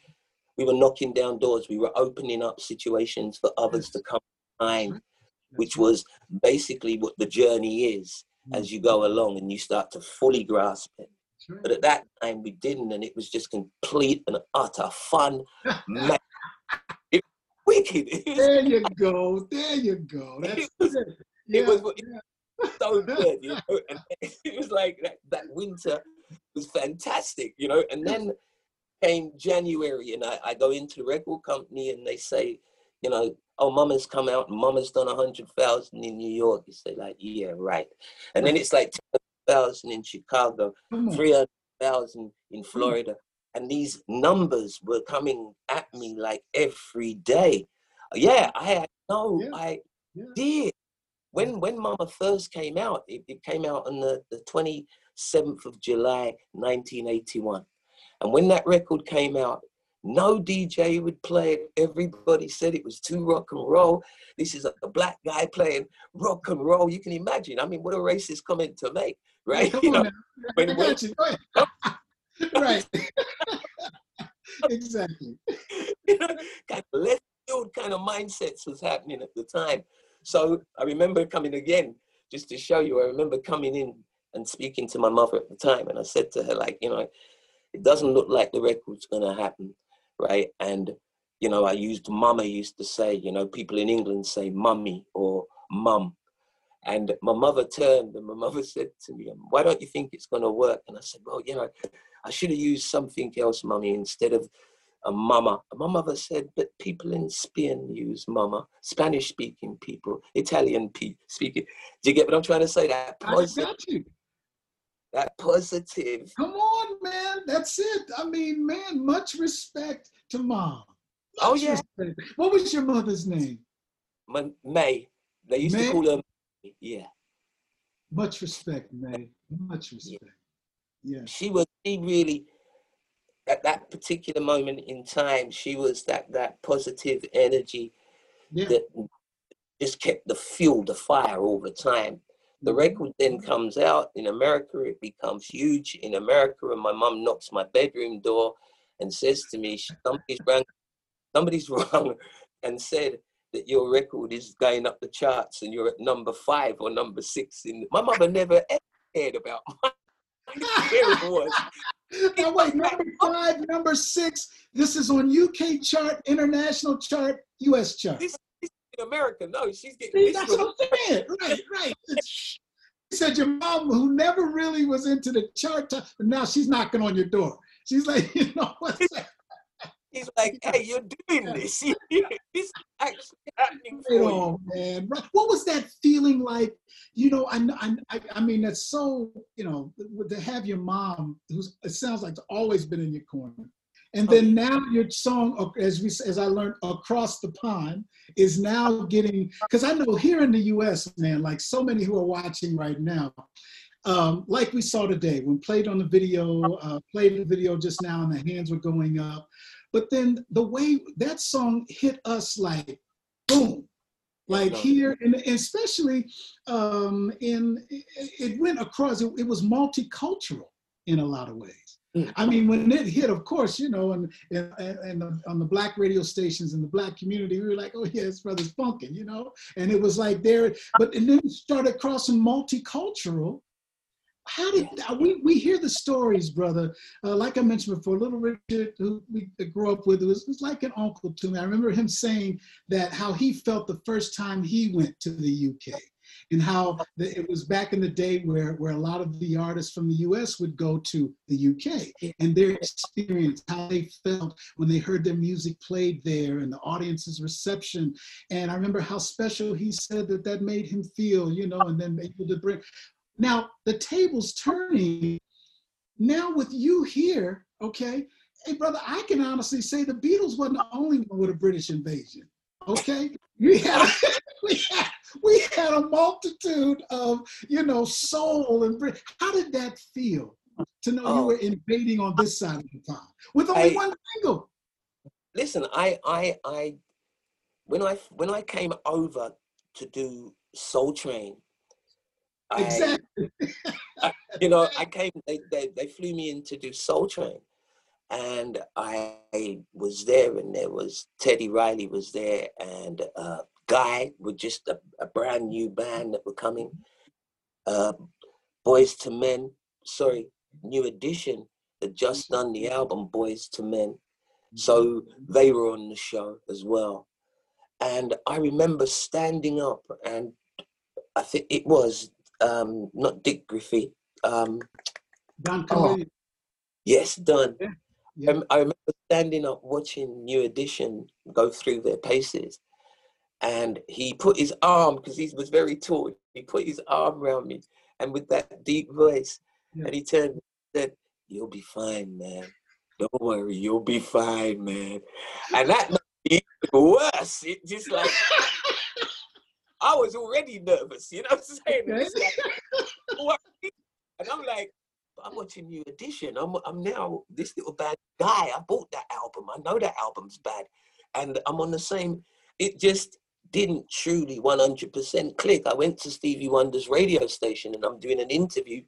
we were knocking down doors. We were opening up situations for others to come behind, which was basically what the journey is as you go along and you start to fully grasp it. But at that time we didn't, and it was just complete and utter fun. It was wicked. It was, there you go, there you go. That's it. It, yeah, it was yeah. so good, you know? And it was like that, that winter, was fantastic, you know. And then came January, and I, I go into the record company, and they say, you know, oh, Mama's come out, and Mama's done a hundred thousand in New York. You say, like, yeah, right. And then it's like ten thousand in Chicago, three hundred thousand in Florida, and these numbers were coming at me like every day. Yeah, I had no yeah. idea. When when Mama first came out, it, it came out on the the twenty. seventh of July, nineteen eighty-one. And when that record came out, no D J would play it. Everybody said it was too rock and roll. This is a black guy playing rock and roll. You can imagine. I mean, what a racist comment to make, right? You know, when, when, right. Exactly. you know, kind of left field kind of mindsets was happening at the time. So I remember coming again, just to show you, I remember coming in and speaking to my mother at the time. And I said to her, like, you know, it doesn't look like the record's going to happen, right? And, you know, I used Mama used to say, you know, people in England say mummy or mum. And my mother turned and my mother said to me, why don't you think it's going to work? And I said, well, you know, I should have used something else, mummy, instead of a mama. And my mother said, but people in Spain use mama, Spanish-speaking people, Italian-speaking. Do you get what I'm trying to say? That positive, I got you. That positive. Come on, man. That's it. I mean, man, much respect to Mom. Much oh, yeah. Respect. What was your mother's name? My, May. They used May. to call her Yeah. Much respect, May. Much respect. Yeah. yeah. She was, she really, at that particular moment in time, she was that, that positive energy yeah. that just kept the fuel, the fire all the time. The record then comes out in America. It becomes huge in America. And my mum knocks my bedroom door and says to me, somebody's rung, somebody's rung and said, that your record is going up the charts and you're at number five or number six. In my mother never ever cared about my where it was. Now wait, number five, number six. This is on U K chart, international chart, U S chart. This is in America. No, she's getting. See, that's what I'm saying. Right, right. She said your mom, who never really was into the chart, but now she's knocking on your door. She's like, you know what's that? He's like, hey, you're doing this. This is actually happening for you. Oh, man. Right. What was that feeling like? You know, I, I, I mean, that's so, you know, to have your mom, who's, it sounds like, always been in your corner. And then now your song, as we, as I learned, Across the Pond, is now getting, because I know here in the U S, man, like so many who are watching right now, um, like we saw today, when played on the video, uh, played the video just now and the hands were going up. But then the way that song hit us, like, boom, like here, and especially um, in, it went across, it, it was multicultural in a lot of ways. Mm. I mean, when it hit, of course, you know, and, and, and on the black radio stations in the black community, we were like, oh yeah, it's Brothers Funkin', you know? And it was like there, but and then it started crossing multicultural. How did we, we hear the stories, brother? Uh, like I mentioned before, little Richard, who we grew up with, was, was like an uncle to me. I remember him saying that how he felt the first time he went to the U K, and how the, it was back in the day where where a lot of the artists from the U S would go to the U K, and their experience, how they felt when they heard their music played there, and the audience's reception. And I remember how special he said that that made him feel, you know, and then able to bring. Now, the table's turning. Now with you here, okay? Hey, brother, I can honestly say the Beatles wasn't the only one with a British invasion, okay? We had a, we had, we had a multitude of, you know, soul and Brit. How did that feel to know oh. you were invading on this side of the pond with only I, one single? Listen, I, I, I, when I, when I came over to do Soul Train, I, exactly. you know, I came, they, they, they flew me in to do Soul Train, and I was there, and there was, Teddy Riley was there, and uh, Guy, with just a, a brand new band that were coming, uh, Boys to Men, sorry, New Edition, had just done the album Boys to Men, so they were on the show as well. And I remember standing up, and I think it was, Um, not Dick Griffey. Um, Don oh, yes, Don. Yeah, yeah. I, I remember standing up watching New Edition go through their paces, and he put his arm, because he was very tall, he put his arm around me, and with that deep voice, yeah. and he turned and said, "You'll be fine, man. Don't worry, you'll be fine, man." And that made it worse. It just like... I was already nervous, you know what I'm saying? Like, and I'm like, I'm watching New Edition. I'm, I'm now this little bad guy. I bought that album. I know that album's bad. And I'm on the same. It just didn't truly one hundred percent click. I went to Stevie Wonder's radio station, and I'm doing an interview.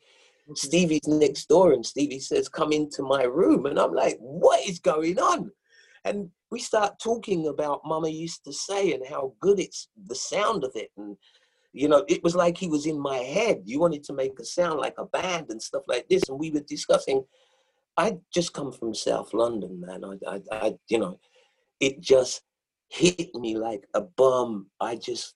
Stevie's next door, and Stevie says, "Come into my room." And I'm like, what is going on? And we start talking about Mama Used to Say and how good it's, the sound of it. And, you know, it was like he was in my head. You wanted to make a sound like a band and stuff like this. And we were discussing, I'd just come from South London, man. I, I, I you know, it just hit me like a bomb. I just,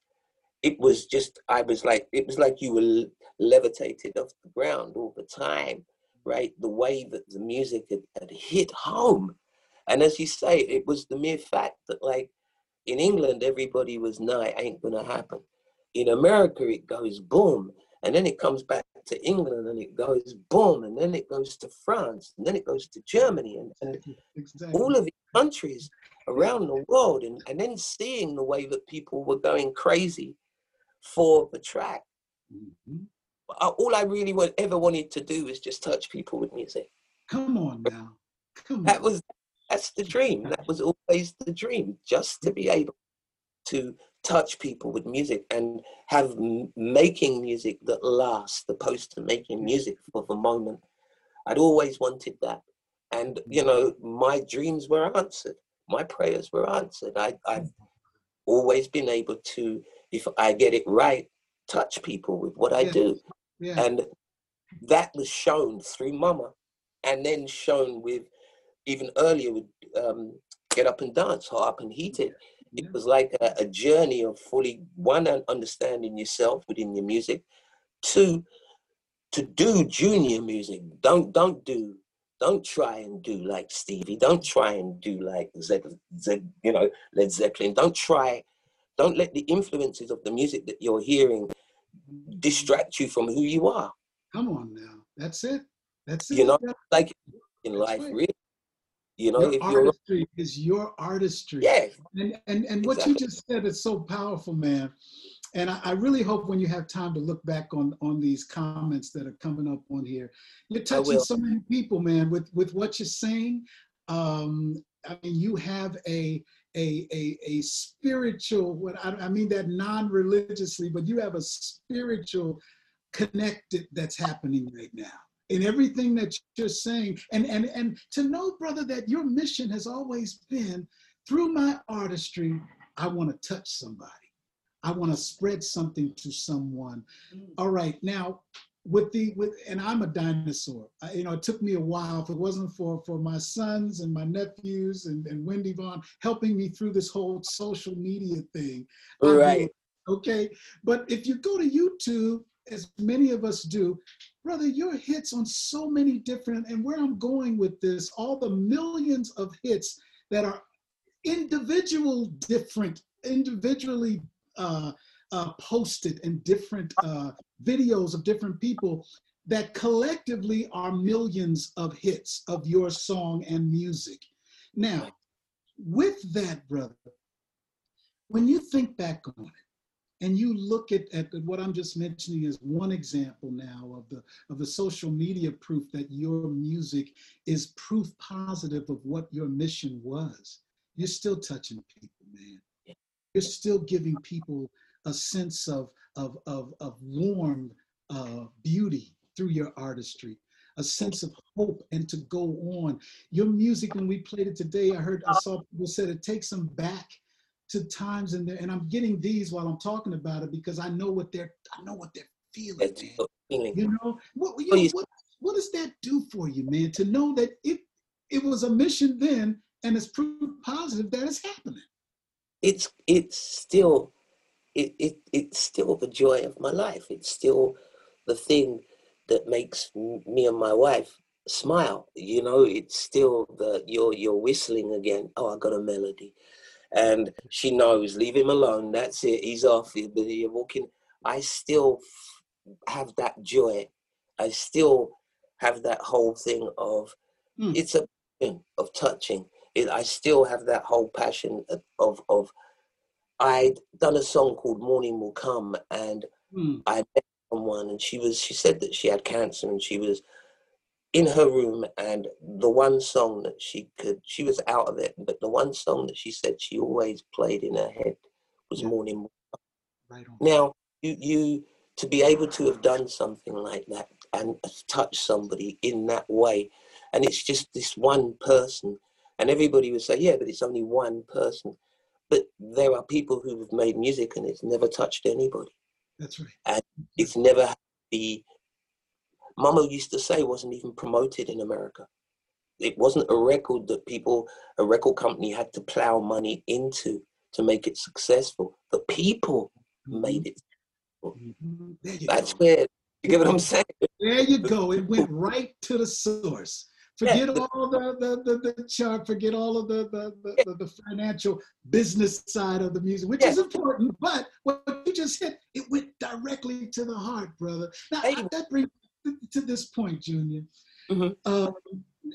it was just, I was like, it was like you were levitated off the ground all the time, right? The way that the music had, had hit home. And as you say, it was the mere fact that, like, in England, everybody was, nah, it ain't gonna happen. In America, it goes boom, and then it comes back to England, and it goes boom, and then it goes to France, and then it goes to Germany, and, and exactly. all of the countries around the world, and, and then seeing the way that people were going crazy for the track. Mm-hmm. All I really ever wanted to do was just touch people with music. Come on now. Come on. That was, that's the dream. That was always the dream, just to be able to touch people with music and have m making music that lasts, the post to making music for the moment. I'd always wanted that. And, you know, my dreams were answered. My prayers were answered. I, I've always been able to, if I get it right, touch people with what I yeah. do. Yeah. And that was shown through Mama, and then shown with, even earlier with um, Get Up and Dance, Hot Up and Heated. It was like a, a journey of fully, one, understanding yourself within your music. Two, to do junior music. Don't, don't do, don't try and do like Stevie. Don't try and do like, Z, Z, you know, Led Zeppelin. Don't try, don't let the influences of the music that you're hearing distract you from who you are. Come on now, that's it. That's it. You know, like in that's life, right. really. You know, your if artistry you're... is your artistry. Yeah. And, and, and what exactly. you just said is so powerful, man. And I, I really hope when you have time to look back on, on these comments that are coming up on here. You're touching so many people, man, with, with what you're saying. Um, I mean, you have a, a, a, a spiritual, what I, I mean that non-religiously, but you have a spiritual connected that's happening right now. In everything that you're saying, and, and, and to know, brother, that your mission has always been, through my artistry, I want to touch somebody. I want to spread something to someone. All right, now, with the, with, and I'm a dinosaur. I, you know, it took me a while. If it wasn't for, for my sons and my nephews and, and Wendy Vaughn helping me through this whole social media thing. All right. Okay, but if you go to YouTube, as many of us do, brother, your hits on so many different, and where I'm going with this, all the millions of hits that are individual different, individually uh, uh, posted in different uh, videos of different people that collectively are millions of hits of your song and music. Now, with that, brother, when you think back on it, and you look at, at what I'm just mentioning as one example now of the, of the social media proof that your music is proof positive of what your mission was. You're still touching people, man. You're still giving people a sense of, of, of, of warm uh, beauty through your artistry, a sense of hope and to go on. Your music, when we played it today, I heard, I saw people said it takes them back to times in there, and I'm getting these while I'm talking about it because I know what they're, I know what they're feeling, man. You know, what, you know what, what does that do for you, man? To know that it, it was a mission then, and it's proof positive that it's happening. It's, it's still, it, it, it's still the joy of my life. It's still the thing that makes me and my wife smile. You know, it's still the, you're, you're whistling again. Oh, I got a melody. And she knows, leave him alone, that's it, he's off, you're walking. I still have that joy. I still have that whole thing of, mm. it's a thing of touching. It, I still have that whole passion of, of, of, I'd done a song called Morning Will Come, and mm. I met someone, and she was, she said that she had cancer, and she was in her room, and the one song that she could, she was out of it, but the one song that she said she always played in her head was yeah. Morning. Right on. Now, you, you, to be able to have done something like that and touch somebody in that way, and it's just this one person And everybody would say, yeah, but it's only one person. But there are people who have made music and it's never touched anybody. That's right. And it's never had the, Mama Used to Say wasn't even promoted in America. It wasn't a record that people, a record company had to plow money into to make it successful. The people mm-hmm. made it successful. Mm-hmm. That's go. Where, you get what I'm saying? There you go. It went right to the source. Forget yeah. all the, the, the, the chart, forget all of the, the, the, yeah. the, the financial business side of the music, which yeah. is important, but what you just hit, it went directly to the heart, brother. Now, hey. I, that brings me to this point, Junior. Mm-hmm. um,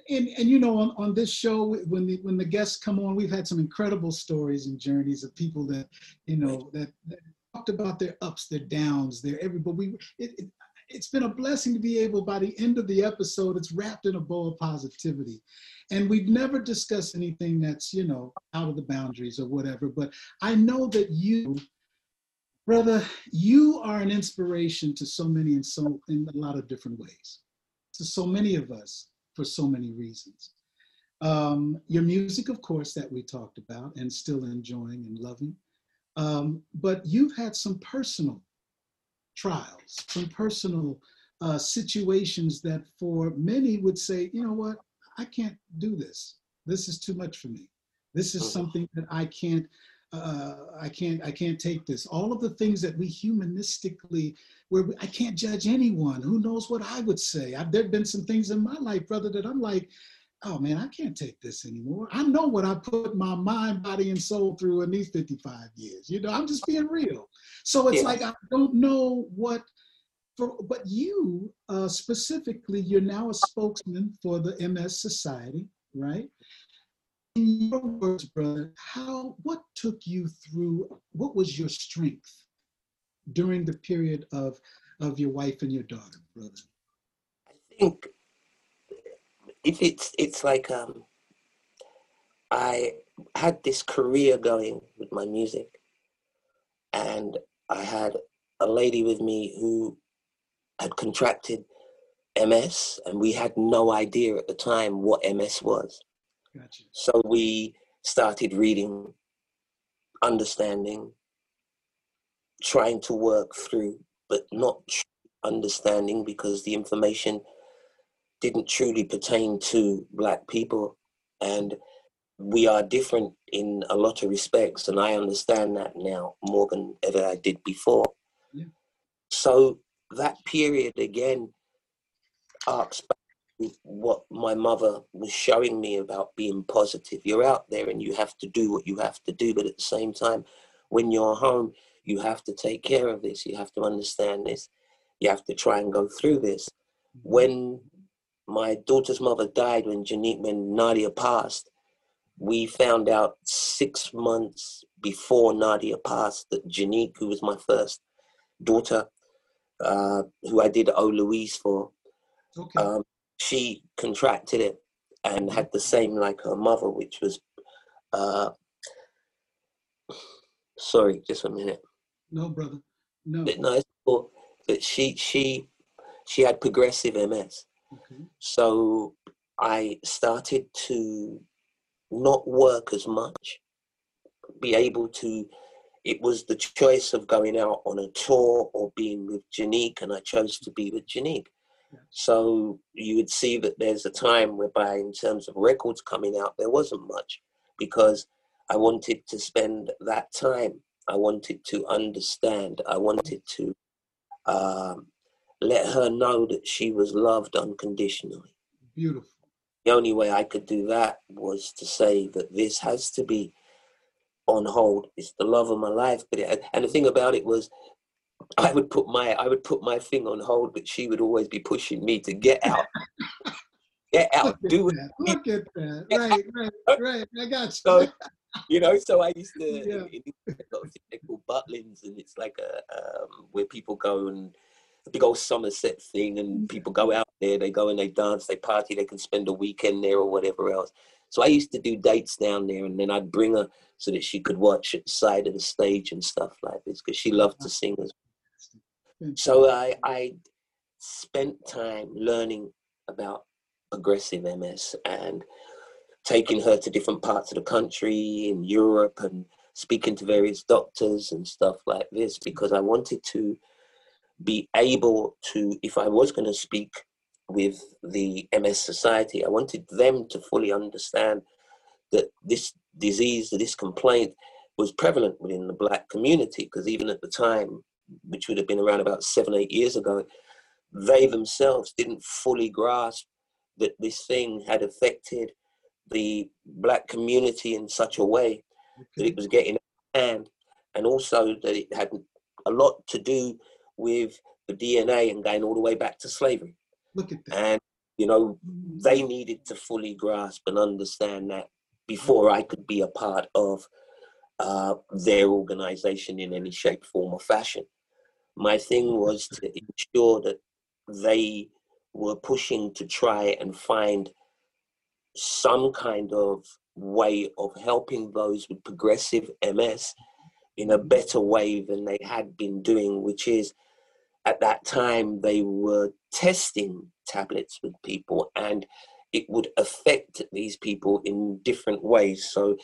And, and you know, on, on this show, when the, when the guests come on, we've had some incredible stories and journeys of people that, you know, that, that talked about their ups, their downs, their every, but we, it, it, it's been a blessing to be able, by the end of the episode, it's wrapped in a bowl of positivity. And we've never discussed anything that's, you know, out of the boundaries or whatever, but I know that you, brother, you are an inspiration to so many and so, in a lot of different ways, to so many of us. For so many reasons. Um, your music, of course, that we talked about and still enjoying and loving, um, but you've had some personal trials, some personal uh, situations that for many would say, you know what, I can't do this. This is too much for me. This is something that I can't, uh, I can't, I can't take this. All of the things that we humanistically where I can't judge anyone. Who knows what I would say? I've, there've been some things in my life, brother, that I'm like, oh man, I can't take this anymore. I know what I put my mind, body, and soul through in these fifty-five years. You know, I'm just being real. So it's yeah. like, I don't know what, for, but you uh, specifically, you're now a spokesman for the M S Society, right? In your words, brother, how, what took you through, what was your strength during the period of, of your wife and your daughter, brother? I think if it's, it's like, um, I had this career going with my music and I had a lady with me who had contracted M S and we had no idea at the time what M S was. Gotcha. So we started reading, understanding, trying to work through, but not understanding because the information didn't truly pertain to Black people. And we are different in a lot of respects. And I understand that now more than ever I did before. Yeah. So that period again arcs back to what my mother was showing me about being positive. You're out there and you have to do what you have to do. But at the same time, when you're home, you have to take care of this. You have to understand this. You have to try and go through this. When my daughter's mother died, when Janique, when Nadia passed, we found out six months before Nadia passed that Janique, who was my first daughter, uh, who I did O Louise for, okay. um, she contracted it and had the same like her mother, which was, uh, sorry, just a minute. No, brother, no. But no, it's cool. But she, she, she had progressive M S. Okay. So I started to not work as much, be able to, it was the choice of going out on a tour or being with Janique, and I chose to be with Janique. Yeah. So you would see that there's a time whereby in terms of records coming out, there wasn't much because I wanted to spend that time. I wanted to understand. I wanted to um, let her know that she was loved unconditionally. Beautiful. The only way I could do that was to say that this has to be on hold. It's the love of my life. But it, and the thing about it was, I would put my I would put my thing on hold, but she would always be pushing me to get out. Get out. Do it. Look at that. Right, right, right. I got you. So, you know, so I used to, yeah. in, in, they're called Butlins, and it's like a, um, where people go and a big old Somerset thing, and people go out there, they go and they dance, they party, they can spend a weekend there or whatever else. So I used to do dates down there, and then I'd bring her so that she could watch at the side of the stage and stuff like this, because she loved to sing as well. So I, I spent time learning about progressive M S and taking her to different parts of the country in Europe and speaking to various doctors and stuff like this, because I wanted to be able to, if I was going to speak with the M S Society, I wanted them to fully understand that this disease, this complaint was prevalent within the black community, because even at the time, which would have been around about seven, eight years ago, they themselves didn't fully grasp that this thing had affected the black community in such a way that it was getting out of hand, and also that it had a lot to do with the D N A and going all the way back to slavery. Look at that. And, you know, they needed to fully grasp and understand that before I could be a part of uh, their organization in any shape, form or fashion. My thing was to ensure that they were pushing to try and find some kind of way of helping those with progressive M S in a better way than they had been doing, which is, at that time, they were testing tablets with people and it would affect these people in different ways. So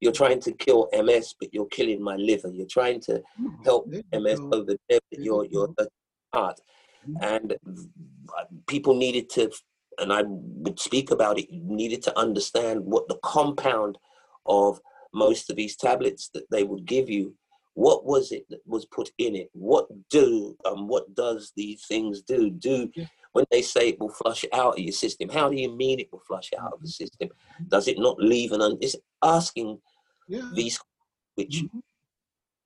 you're trying to kill M S, but you're killing my liver. You're trying to help M S over there, but you're, you're a heart. And people needed to, and I would speak about it, needed to understand what the compound of most of these tablets that they would give you, what was it that was put in it? What do, um, what does these things do? Do, when they say it will flush out of your system, how do you mean it will flush out of the system? Does it not leave an, un it's asking yeah. these, which mm-hmm.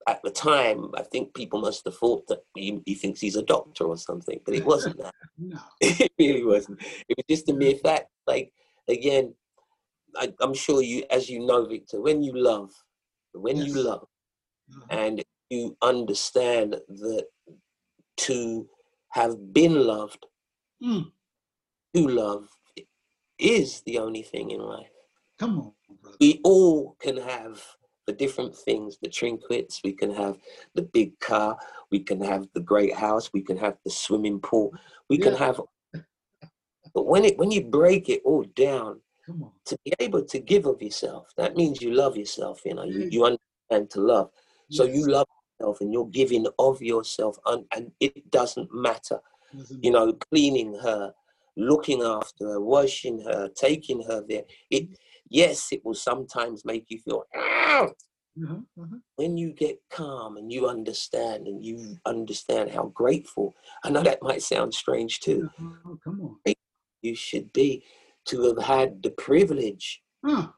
at the time, I think people must have thought that he, he thinks he's a doctor or something, but it wasn't that. No. It really wasn't. It was just a mere fact. Like, again, I, I'm sure you, as you know, Victor, when you love, when yes. you love, and you understand that to have been loved, mm. to love is the only thing in life. Come on, brother. We all can have the different things, the trinkets, we can have the big car, we can have the great house, we can have the swimming pool, we yeah. can have, but when it when you break it all down, come on. To be able to give of yourself, that means you love yourself, you know, you, you understand and to love. So yes. you love yourself and you're giving of yourself, and, and it doesn't matter. Doesn't you know, matter. Cleaning her, looking after her, washing her, taking her there. It, yes, it will sometimes make you feel, ah! uh-huh, uh-huh. When you get calm and you understand, and you understand how grateful, I know that might sound strange too. Oh, oh, come on. You should be to have had the privilege huh.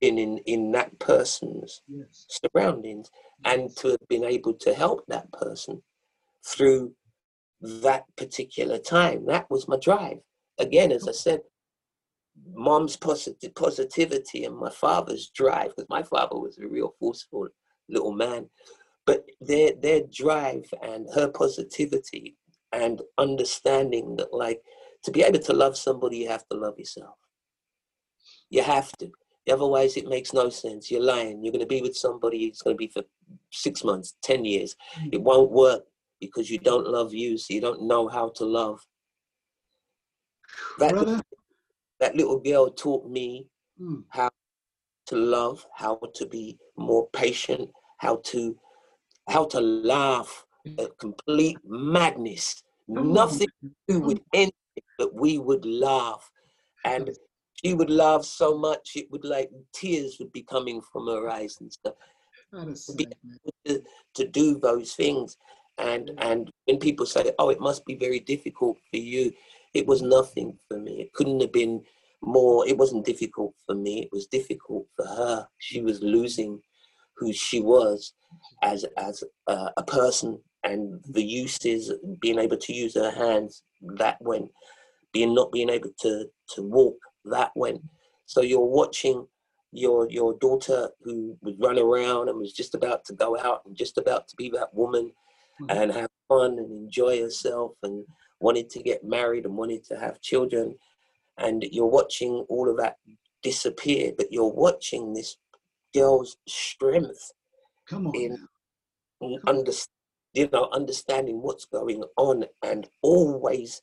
In, in, in that person's yes. surroundings, yes. and to have been able to help that person through that particular time. That was my drive. Again, as I said, mom's posit- positivity and my father's drive, because my father was a real forceful little man, but their, their drive and her positivity and understanding that, like, to be able to love somebody, you have to love yourself. You have to. Otherwise, it makes no sense. You're lying. You're going to be with somebody. It's going to be for six months, ten years. It won't work because you don't love you, so you don't know how to love. That, little, that little girl taught me mm. how to love, how to be more patient, how to how to laugh at complete madness. Mm. Nothing to do with anything, but we would laugh. And she would laugh so much, it would, like, tears would be coming from her eyes and stuff. Be able to, to do those things. And, and when people say, oh, it must be very difficult for you, it was nothing for me. It couldn't have been more, it wasn't difficult for me, it was difficult for her. She was losing who she was as, as uh, a person, and the uses, being able to use her hands, that went, being not being able to, to walk, that went. So you're watching your your daughter who would run around and was just about to go out and just about to be that woman mm-hmm. and have fun and enjoy herself and wanted to get married and wanted to have children, and you're watching all of that disappear, but you're watching this girl's strength come on in, in under, you know, understanding what's going on and always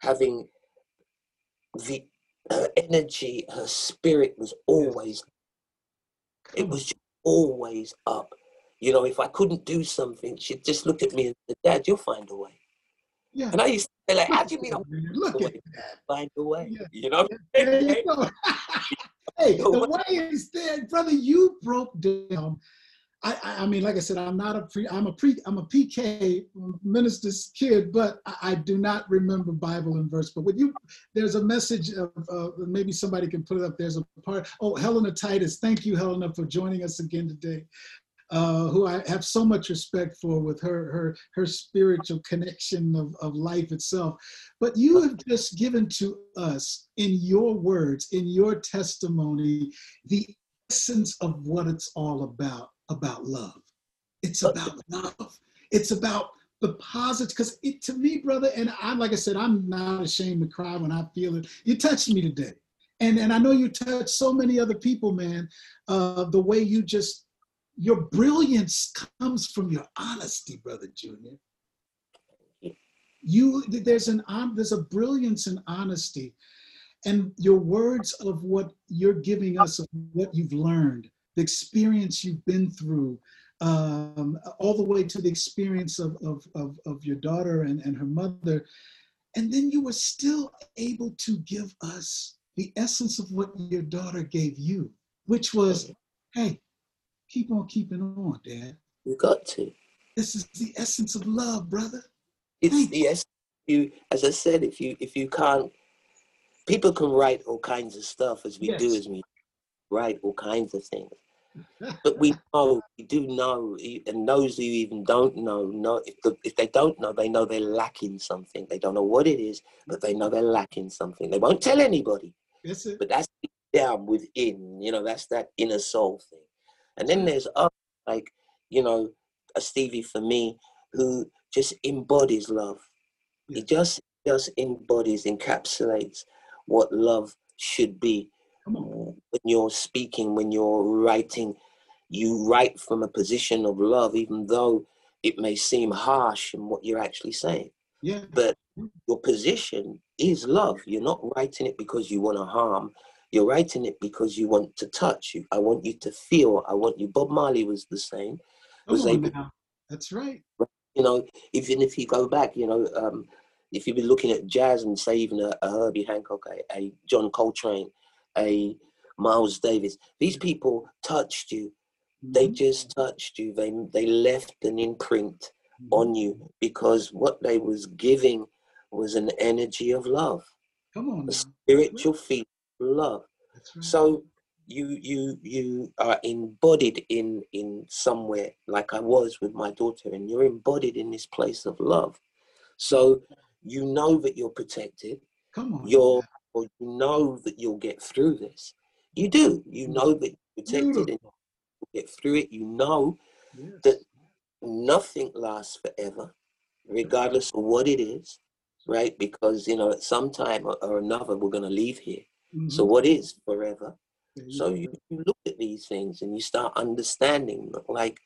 having the her energy, her spirit was always, it was just always up. You know, if I couldn't do something, she'd just look at me and say, Dad, you'll find a way. Yeah. And I used to say, like, how do you mean I'll look at that? Find a way, yeah. You know? Yeah, you know. Hey, the way is there, brother, you broke down. I, I mean, like I said, I'm not a pre, I'm a pre, I'm a P K minister's kid, but I, I do not remember Bible and verse. But when you, there's a message of, uh, maybe somebody can put it up. There's a part, oh, Helena Titus. Thank you, Helena, for joining us again today, uh, who I have so much respect for with her, her, her spiritual connection of, of life itself. But you have just given to us in your words, in your testimony, the essence of what it's all about. About love. It's about love. It's about the positive, because it, to me, brother, and I'm, like I said, I'm not ashamed to cry when I feel it. You touched me today. And, and I know you touched so many other people, man. Uh, the way you just, your brilliance comes from your honesty, brother Junior. You, there's an, there's a brilliance in honesty, and your words of what you're giving us, of what you've learned, the experience you've been through, um, all the way to the experience of, of, of, of your daughter and, and her mother. And then you were still able to give us the essence of what your daughter gave you, which was, hey, keep on keeping on, Dad. You got to. This is the essence of love, brother. It's hey. the essence. You, as I said, if you, if you can't, people can write all kinds of stuff as we yes. do, as we write all kinds of things. But we know, we do know, and those who even don't know, know if, the, if they don't know, they know they're lacking something. They don't know what it is, but they know they're lacking something. They won't tell anybody, that's it. But that's down within, you know, that's that inner soul thing. And then there's others, like, you know, a Stevie for me, who just embodies love. He just, just embodies, encapsulates what love should be. When you're speaking, when you're writing, you write from a position of love, even though it may seem harsh in what you're actually saying. Yeah. But your position is love. You're not writing it because you want to harm. You're writing it because you want to touch. You. I want you to feel. I want you. Bob Marley was the same. Was able, that's right. You know, even if you go back, you know, um, if you've been looking at jazz and say even a, a Herbie Hancock, a, a John Coltrane, a Miles Davis, these people touched you. They just touched you. They, they left an imprint on you because what they was giving was an energy of love. Come on, a spiritual feeling of love. That's right. So you, you, you are embodied in, in somewhere, like I was with my daughter, and you're embodied in this place of love. So you know that you're protected. Come on. You're, or you know that you'll get through this. You do. You know that you're protected and you'll get through it. You know yes. that nothing lasts forever, regardless of what it is, right? Because, you know, at some time or, or another, we're going to leave here. Mm-hmm. So what is forever? Mm-hmm. So you, you look at these things and you start understanding, like,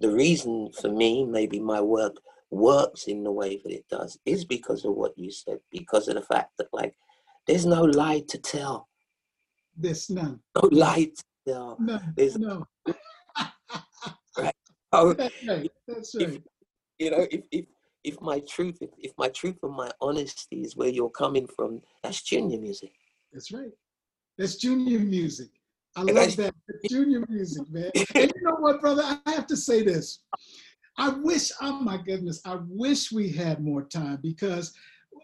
the reason for me, maybe my work works in the way that it does is because of what you said, because of the fact that, like, there's no lie to tell. There's none. No lie to tell. No, there's no. Right. Oh, that's right. That's right. If, you know, if, if, if my truth, if, if my truth and my honesty is where you're coming from, that's Junior music. That's right. That's Junior music. I and love that. That's Junior music, man. And you know what, brother? I have to say this. I wish, oh my goodness, I wish we had more time because,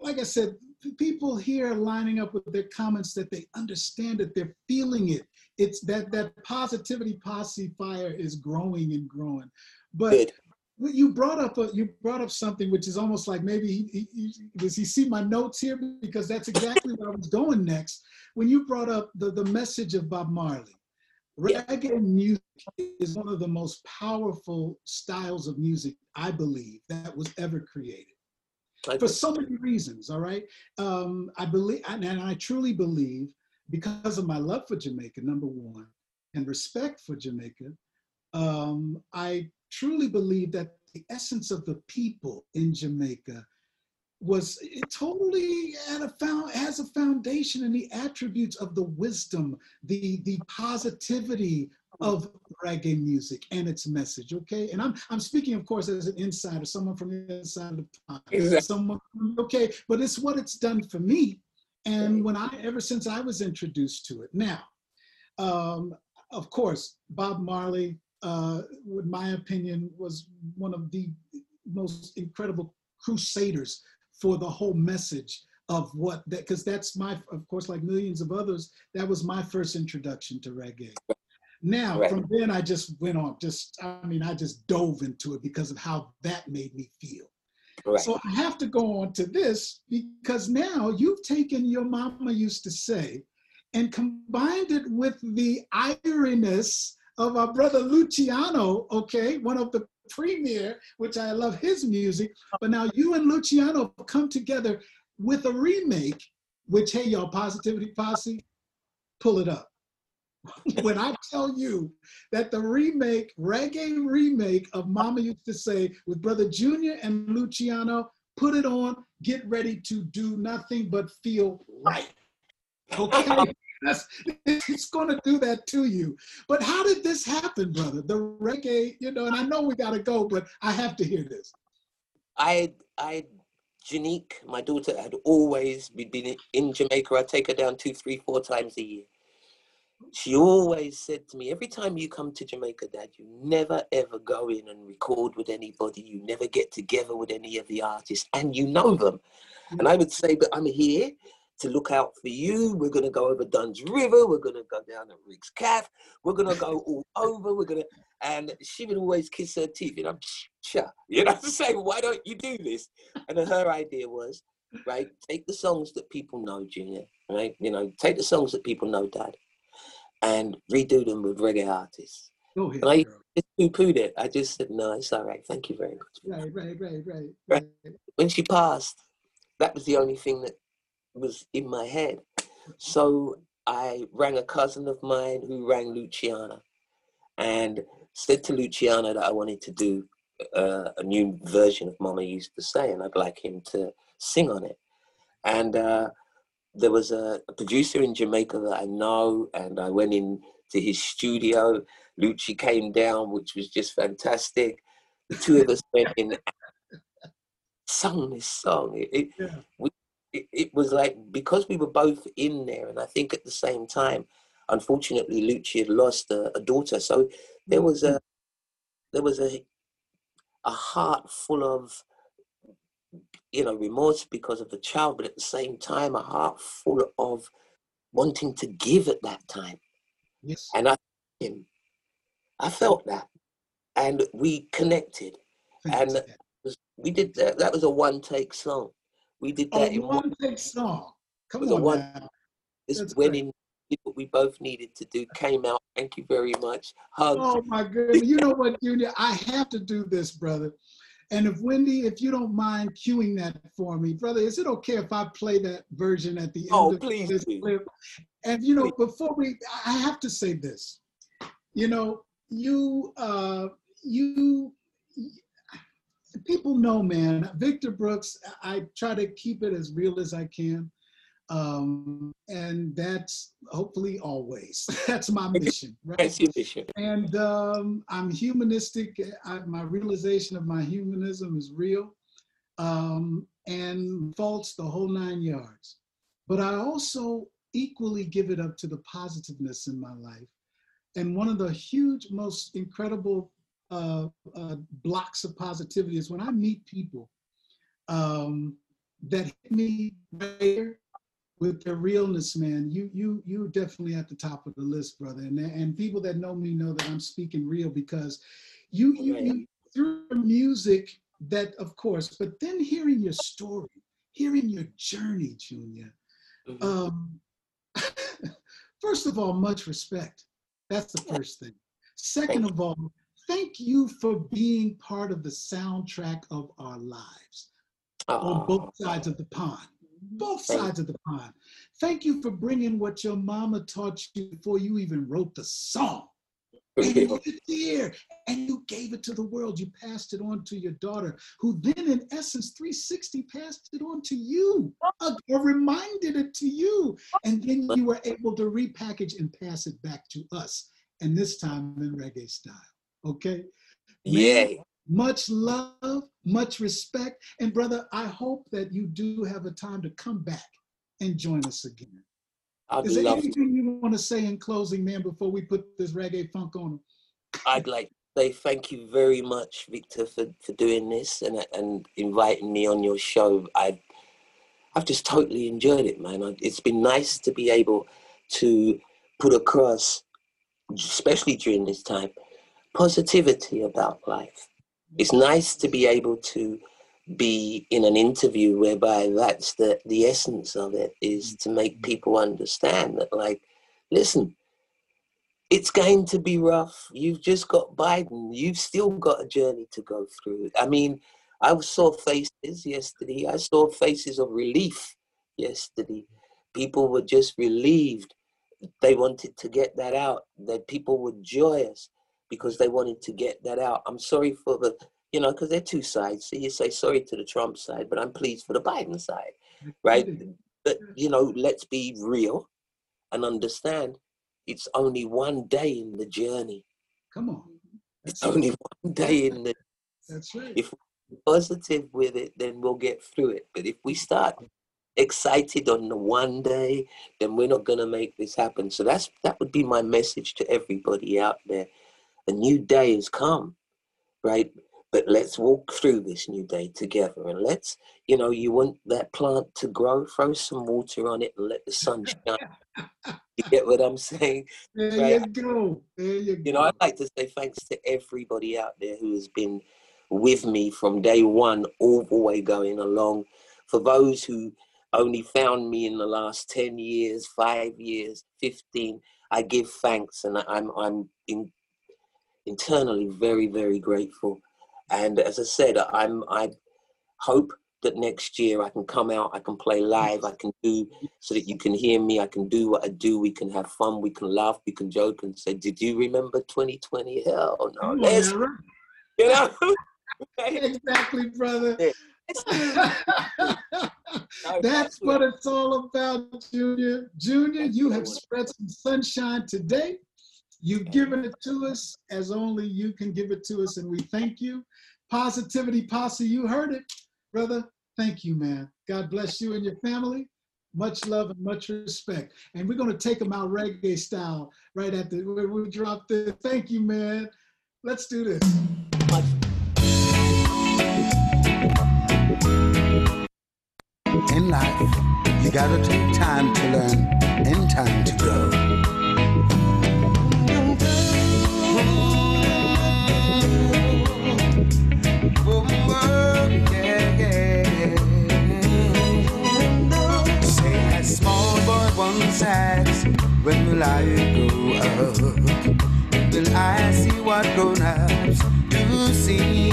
like I said, people here are lining up with their comments that they understand it, they're feeling it. It's that, that positivity posse fire is growing and growing. But you brought up a, you brought up something which is almost like maybe, he, he, does he see my notes here? Because that's exactly where I was going next. When you brought up the, the message of Bob Marley. Reggae music is one of the most powerful styles of music, I believe, that was ever created. For so many reasons, all right? Um, I believe, and I truly believe, because of my love for Jamaica, number one, and respect for Jamaica, um, I truly believe that the essence of the people in Jamaica was it totally at a found, has a foundation in the attributes of the wisdom, the the positivity of reggae music and its message. Okay, and I'm I'm speaking, of course, as an insider, someone from the inside of the pond, exactly. someone. Okay, but it's what it's done for me, and when I ever since I was introduced to it. Now, um, of course, Bob Marley, uh, in my opinion, was one of the most incredible crusaders for the whole message of what that, because that's my, of course, like millions of others, that was my first introduction to reggae. Now, right. from then I just went on, just, I mean, I just dove into it because of how that made me feel. Right. So I have to go on to this because now you've taken Your Mama Used to Say and combined it with the ironiness of our brother Luciano, okay, one of the premier, which I love his music, but now you and Luciano come together with a remake, which, hey y'all, Positivity Posse, pull it up. When I tell you that the remake, reggae remake of Mama Used to Say with brother Junior and Luciano, put it on, get ready to do nothing but feel right, okay? That's, it's going to do that to you. But how did this happen, brother? The reggae, you know, and I know we got to go, but I have to hear this. I, I, Janique, my daughter, had always been in Jamaica. I take her down two, three, four times a year. She always said to me, every time you come to Jamaica, Dad, you never, ever go in and record with anybody. You never get together with any of the artists, and you know them. And I would say, but I'm here to look out for you. We're going to go over Dunn's River. We're going to go down at Riggs Caff. We're going to go all over. We're going to, and she would always kiss her teeth. And I'm, Ch-cha. You know, say, why don't you do this? And her idea was, right, take the songs that people know, Junior, right? You know, take the songs that people know, Dad, and redo them with reggae artists. Oh, yeah, and I just poo-pooed it. I just said, no, it's all right. Thank you very much. Right, right, right, right, right. right. When she passed, that was the only thing that was in my head. So I rang a cousin of mine who rang Luciana and said to Luciana that I wanted to do uh, a new version of Mama Used to Say, and I'd like him to sing on it. And uh, there was a, a producer in Jamaica that I know, and I went in to his studio. Lucci came down, which was just fantastic. The two of us went in and sung this song. It, it, yeah. we, It was like, because we were both in there, and I think at the same time, unfortunately, Lucci had lost a, a daughter. So there was a there was a a heart full of, you know, remorse because of the child, but at the same time, a heart full of wanting to give at that time. Yes. And I, I felt that, and we connected, and we did that. That was a one-take song. We did that oh, in one, one take song. Come on, one, man. This wedding, what we both needed to do, came out. Thank you very much. Hugs. Oh my goodness! You know what, Junior? I have to do this, brother. And if Wendy, if you don't mind cueing that for me, brother, is it okay if I play that version at the end? Oh, of please this do. Clip? And you know, please. Before we, I have to say this. You know, you, uh, you. People know, man, Victor Brooks, I try to keep it as real as I can. Um, and that's hopefully always, that's my mission, right? That's your mission. And um, I'm humanistic. I, my realization of my humanism is real. Um, and faults, the whole nine yards. But I also equally give it up to the positiveness in my life. And one of the huge, most incredible Uh, uh, blocks of positivity is when I meet people um, that hit me right with their realness, man. You you you're definitely at the top of the list, brother. And and people that know me know that I'm speaking real because you you, you through music that of course, but then hearing your story, hearing your journey, Junior. Um, first of all, much respect. That's the first thing. Second of all, thank you for being part of the soundtrack of our lives oh. on both sides of the pond, both sides of the pond. Thank you for bringing what your mama taught you before you even wrote the song. and you put it there, and you gave it to the world. You passed it on to your daughter, who then, in essence, three sixty passed it on to you, or reminded it to you. And then you were able to repackage and pass it back to us. And this time in reggae style, okay? Yeah. Much love, much respect. And brother, I hope that you do have a time to come back and join us again. I'd Is there love anything to. you want to say in closing, man, before we put this reggae funk on? I'd like to say thank you very much, Victor, for, for doing this and, and inviting me on your show. I, I've just totally enjoyed it, man. It's been nice to be able to put across, especially during this time, positivity about life. It's nice to be able to be in an interview whereby that's the, the essence of it, is to make people understand that, like, listen, it's going to be rough. You've just got Biden. You've still got a journey to go through. I mean, I saw faces yesterday. I saw faces of relief yesterday. People were just relieved. They wanted to get that out. That people were joyous because they wanted to get that out. I'm sorry for the, you know, because they're two sides. So you say sorry to the Trump side, but I'm pleased for the Biden side, right? But, you know, let's be real and understand it's only one day in the journey. Come on. That's it's right. only one day in the That's right. If we're positive with it, then we'll get through it. But if we start excited on the one day, then we're not going to make this happen. So that's that would be my message to everybody out there. A new day has come, right? But let's walk through this new day together. And let's, you know, you want that plant to grow, throw some water on it and let the sun shine. You get what I'm saying? There right? you go. There you go. You know, I'd like to say thanks to everybody out there who has been with me from day one all the way going along. For those who only found me in the last ten years, five years, fifteen, I give thanks, and I'm, I'm in, internally very, very grateful. And as I said, I'm, I hope that next year I can come out, I can play live, I can do so that you can hear me, I can do what I do, we can have fun, we can laugh, we can joke and say, did you remember twenty twenty? Hell no. Oh, let's, yeah, right. You know? Exactly, brother. That's what it's all about, Junior. Junior, you have spread some sunshine today. You've given it to us as only you can give it to us, and we thank you. Positivity Posse, you heard it. Brother, thank you, man. God bless you and your family. Much love and much respect. And we're going to take them out reggae style right after we drop this. Thank you, man. Let's do this. In life, you got to take time to learn and time to grow. When will I grow up? Will I see what grown-ups do see?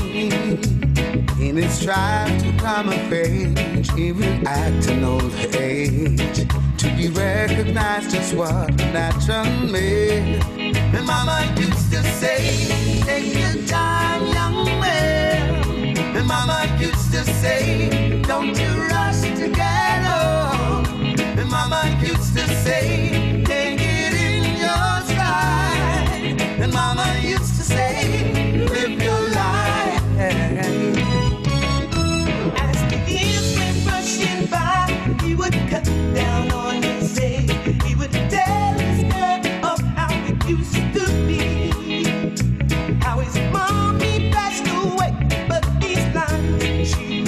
In its strive to come of age, even at an old age, to be recognized as what natural made. And Mama used to say, take your time, young man. And Mama used to say, don't you rush to get old. And Mama used to say, take it in your stride. And Mama used to say, live your life. As the years went rushing by, he would cut down on his day. He would tell his dad of how it used to be. How his mommy passed away, but he's not. She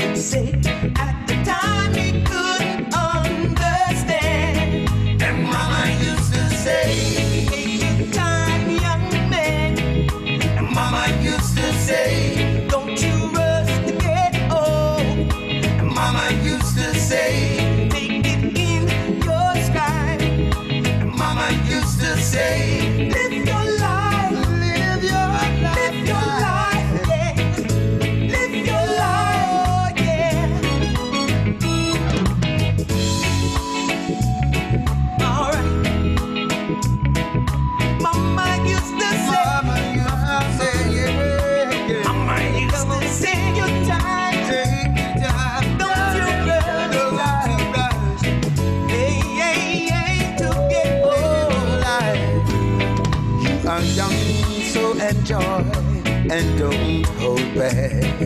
So enjoy and don't hold back.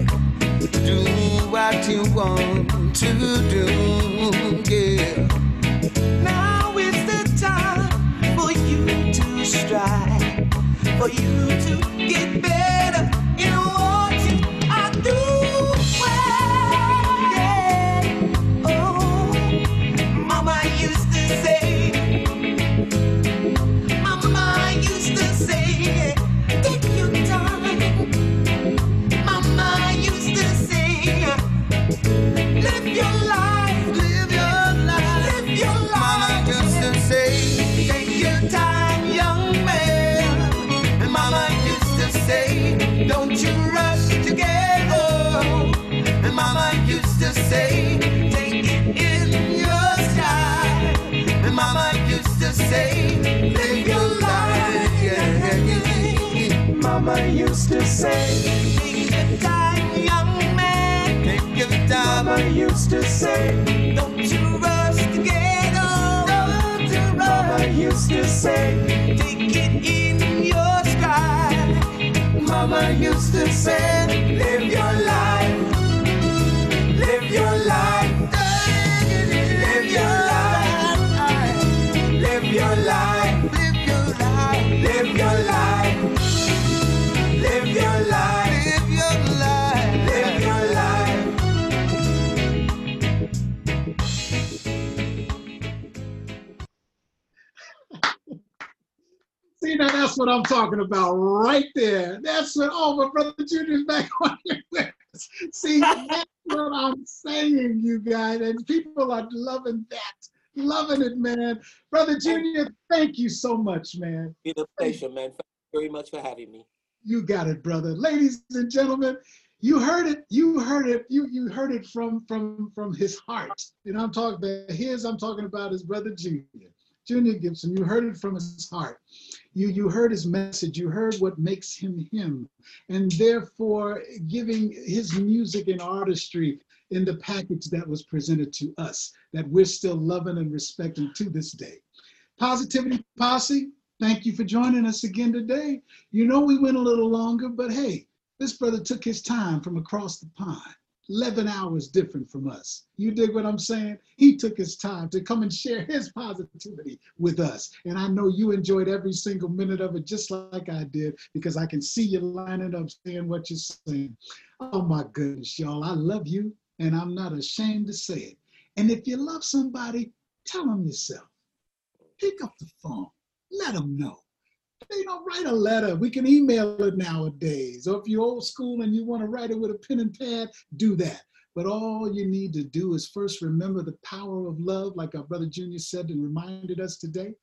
Do what you want to do, yeah. Now is the time for you to strive, for you to get better in what you are doing. Yeah. Oh, Mama used to say, Mama used to say, take your time. Mama used to say, live your life, live your life, live your life. Mama used to say, take your time, young man. And Mama used to say, don't you rush to get old. And Mama used to say, take it in your stride. And Mama used to say, live your life, yeah. Mama used to say, take your time, young man. Take your time. Mama used to say, don't you rush to get old. Don't you rush. Mama used to say, take it in your stride. Mama used to say, live your life. Live your life. Live your life. Live your life. Live your life. Live your life. Live your life. Live your life. Live your life. See, now that's what I'm talking about right there. That's what, oh, my brother Junior's back on your lips. See, that's what I'm saying, you guys, and people are loving that. Loving it, man. Brother Junior, thank you so much, man. It's a pleasure, man. Thank you very much for having me. You got it, brother. Ladies and gentlemen, you heard it. You heard it. You you heard it from from from his heart. And I'm talking about his. I'm talking about his brother Junior, Junior Gibson. You heard it from his heart. You you heard his message. You heard what makes him him, and therefore giving his music and artistry in the package that was presented to us, that we're still loving and respecting to this day. Positivity Posse, thank you for joining us again today. You know we went a little longer, but hey, this brother took his time from across the pond, eleven hours different from us. You dig what I'm saying? He took his time to come and share his positivity with us. And I know you enjoyed every single minute of it just like I did, because I can see you lining up saying what you're saying. Oh my goodness, y'all, I love you. And I'm not ashamed to say it. And if you love somebody, tell them yourself. Pick up the phone. Let them know. They don't write a letter. We can email it nowadays. Or if you're old school and you want to write it with a pen and pad, do that. But all you need to do is first remember the power of love, like our brother Junior said and reminded us today.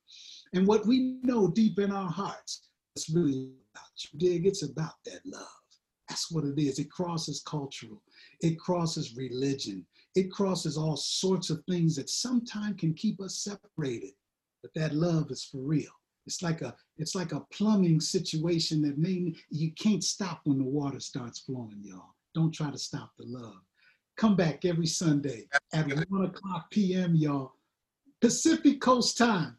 And what we know deep in our hearts, it's really about you, dig. It's about that love. That's what it is. It crosses cultural. It crosses religion. It crosses all sorts of things that sometimes can keep us separated. But that love is for real. It's like a, it's like a plumbing situation that may, you can't stop when the water starts flowing, y'all. Don't try to stop the love. Come back every Sunday at one o'clock p m, y'all, Pacific Coast time.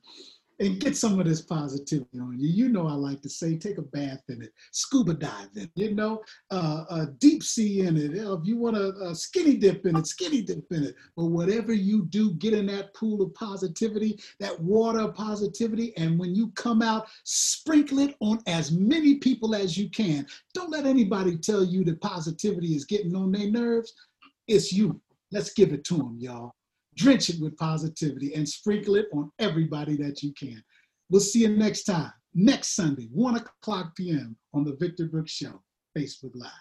And get some of this positivity on you. You know I like to say, take a bath in it, scuba dive in it, you know, uh, uh, deep sea in it. If you want to uh, skinny dip in it, skinny dip in it. But whatever you do, get in that pool of positivity, that water of positivity. And when you come out, sprinkle it on as many people as you can. Don't let anybody tell you that positivity is getting on their nerves. It's you. Let's give it to them, y'all. Drench it with positivity and sprinkle it on everybody that you can. We'll see you next time, next Sunday, one o'clock p m on the Victor Brooks Show, Facebook Live.